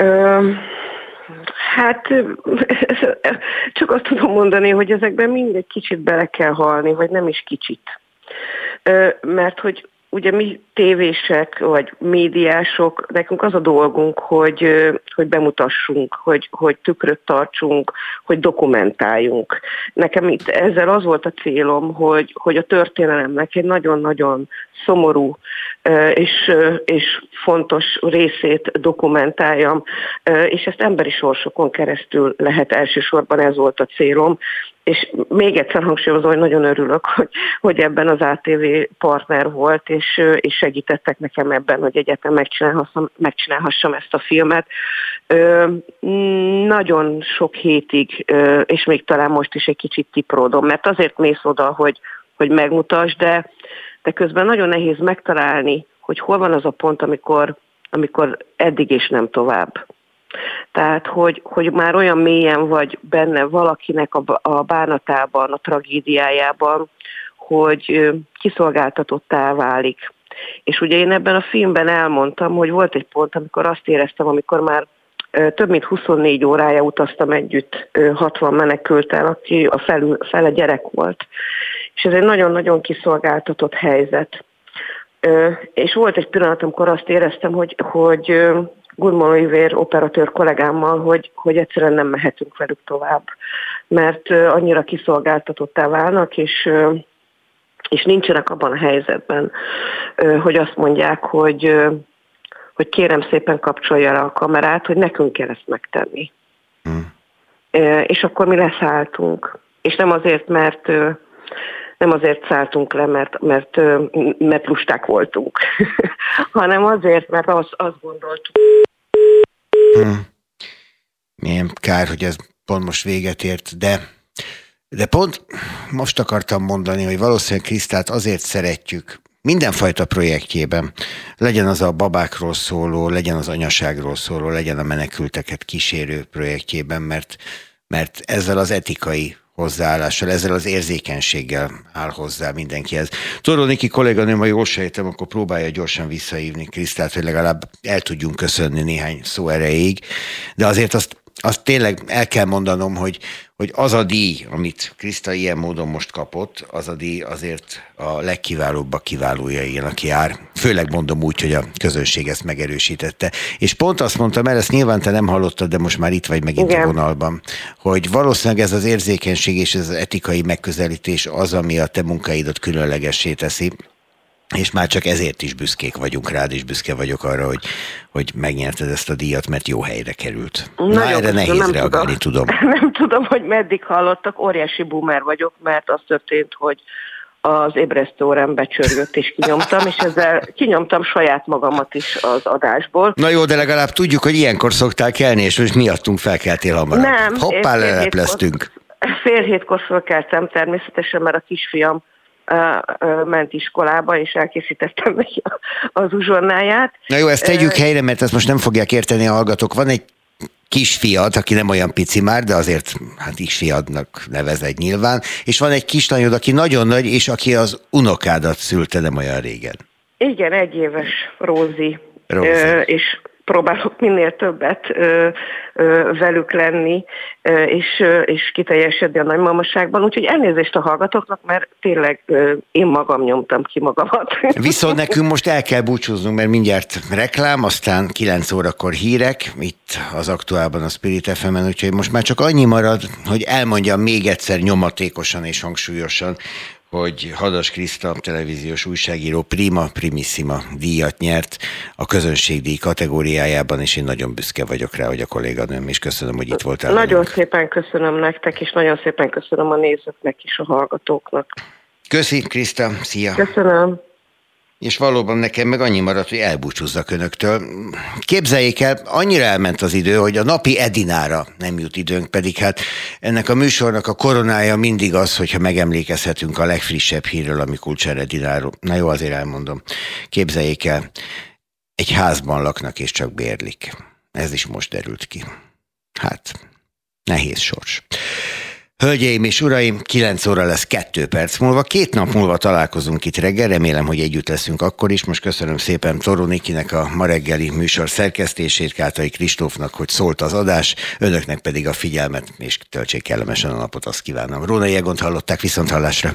Um... Hát csak azt tudom mondani, hogy ezekben mindegy kicsit bele kell halni, vagy nem is kicsit. Mert hogy ugye mi tévések, vagy médiások, nekünk az a dolgunk, hogy, hogy bemutassunk, hogy, hogy tükröt tartsunk, hogy dokumentáljunk. Nekem itt ezzel az volt a célom, hogy, hogy a történelemnek egy nagyon-nagyon szomorú és, és fontos részét dokumentáljam, és ezt emberi sorsokon keresztül lehet elsősorban, ez volt a célom. És még egyszer hangsúlyozom, hogy nagyon örülök, hogy, hogy ebben az á té vé partner volt, és, és segítettek nekem ebben, hogy egyáltalán megcsinálhassam, megcsinálhassam ezt a filmet. Ö, nagyon sok hétig, ö, és még talán most is egy kicsit tipródom, mert azért mész oda, hogy, hogy megmutasd, de, de közben nagyon nehéz megtalálni, hogy hol van az a pont, amikor, amikor eddig és nem tovább. Tehát, hogy, hogy már olyan mélyen vagy benne valakinek a, a bánatában, a tragédiájában, hogy kiszolgáltatottá válik. És ugye én ebben a filmben elmondtam, hogy volt egy pont, amikor azt éreztem, amikor már több mint huszonnégy órája utaztam együtt hatvan menekültel, aki a felül, fele gyerek volt. És ez egy nagyon-nagyon kiszolgáltatott helyzet. És volt egy pillanat, amikor azt éreztem, hogy... hogy Gurmolói Ivér operatőr kollégámmal, hogy, hogy egyszerűen nem mehetünk velük tovább, mert annyira kiszolgáltatottá válnak, és, és nincsenek abban a helyzetben, hogy azt mondják, hogy, hogy kérem szépen kapcsolja le a kamerát, hogy nekünk kell ezt megtenni. Mm. És akkor mi leszálltunk. És nem azért, mert... Nem azért szálltunk le, mert, mert, mert lusták voltunk, hanem azért, mert azt, azt gondoltuk. Hmm. Milyen kár, hogy ez pont most véget ért, de, de pont most akartam mondani, hogy valószínűleg Krisztát azért szeretjük mindenfajta projektjében, legyen az a babákról szóló, legyen az anyaságról szóló, legyen a menekülteket kísérő projektjében, mert, mert ezzel az etikai hozzáállással, ezzel az érzékenységgel áll hozzá mindenkihez. Toró Niki kolléganőm, ha jól sejtem, akkor próbálja gyorsan visszahívni Krisztát, hogy legalább el tudjunk köszönni néhány szó erejéig, de azért azt, azt tényleg el kell mondanom, hogy, hogy az a díj, amit Kriszta ilyen módon most kapott, az a díj azért a legkiválóbbak kiválójainak jár. Főleg mondom úgy, hogy a közönség ezt megerősítette. És pont azt mondtam, mert ezt nyilván te nem hallottad, de most már itt vagy megint igen. A vonalban, hogy valószínűleg ez az érzékenység és ez az etikai megközelítés az, ami a te munkáidat különlegessé teszi. És már csak ezért is büszkék vagyunk rád, és büszke vagyok arra, hogy, hogy megnyerted ezt a díjat, mert jó helyre került. Nagyon Na, erre nehéz nem reagálni, tudom. tudom. Nem tudom, hogy meddig hallottak, óriási boomer vagyok, mert az történt, hogy az ébresztő órán becsörgött, és kinyomtam, és ezzel kinyomtam saját magamat is az adásból. Na jó, de legalább tudjuk, hogy ilyenkor szoktál kelni, és most miattunk felkeltél hamarabb. Nem. Hoppá, lelepleztünk. Fél hétkor felkeltem természetesen, mert a kisfiam ment iskolába, és elkészítettem neki az uzsornáját. Na jó, ezt tegyük helyre, mert ezt most nem fogják érteni a hallgatók. Van egy kisfiad, aki nem olyan pici már, de azért hát kisfiadnak nevezed nyilván, és van egy kislányod, aki nagyon nagy, és aki az unokádat szülte nem olyan régen. Igen, egy éves Rózi. Rózi. És próbálok minél többet ö, ö, velük lenni, ö, és, ö, és kiteljesedni a nagymamaságban. Úgyhogy elnézést a hallgatóknak, mert tényleg ö, én magam nyomtam ki magamat. Viszont nekünk most el kell búcsúznunk, mert mindjárt reklám, aztán kilenc órakor hírek, itt az Aktuálban, a Spirit ef emen, úgyhogy most már csak annyi marad, hogy elmondjam még egyszer nyomatékosan és hangsúlyosan, hogy Hadas Kriszta televíziós újságíró Prima Primissima díjat nyert a közönségdíj kategóriájában, és én nagyon büszke vagyok rá, hogy a kolléganőm is. Köszönöm, hogy itt voltál. Nagyon önök. Szépen köszönöm nektek, és nagyon szépen köszönöm a nézőknek és a hallgatóknak. Köszi, Kriszta, szia! Köszönöm! És valóban nekem meg annyi maradt, hogy elbúcsúzzak önöktől. Képzeljék el, annyira elment az idő, hogy a napi Edinára nem jut időnk, pedig hát ennek a műsornak a koronája mindig az, hogyha megemlékezhetünk a legfrissebb hírről, ami kulcsár Edináról. Na jó, azért elmondom. Képzeljék el, egy házban laknak és csak bérlik. Ez is most derült ki. Hát, nehéz sors. Hölgyeim és uraim, kilenc óra lesz két perc múlva. Két nap múlva találkozunk itt reggel, remélem, hogy együtt leszünk akkor is. Most köszönöm szépen Toró Nikinek a ma reggeli műsor szerkesztését, Kátai Kristófnak, hogy szólt az adás, önöknek pedig a figyelmet, és töltsék kellemesen a napot, azt kívánom. Rónai Egont hallották, viszont hallásra.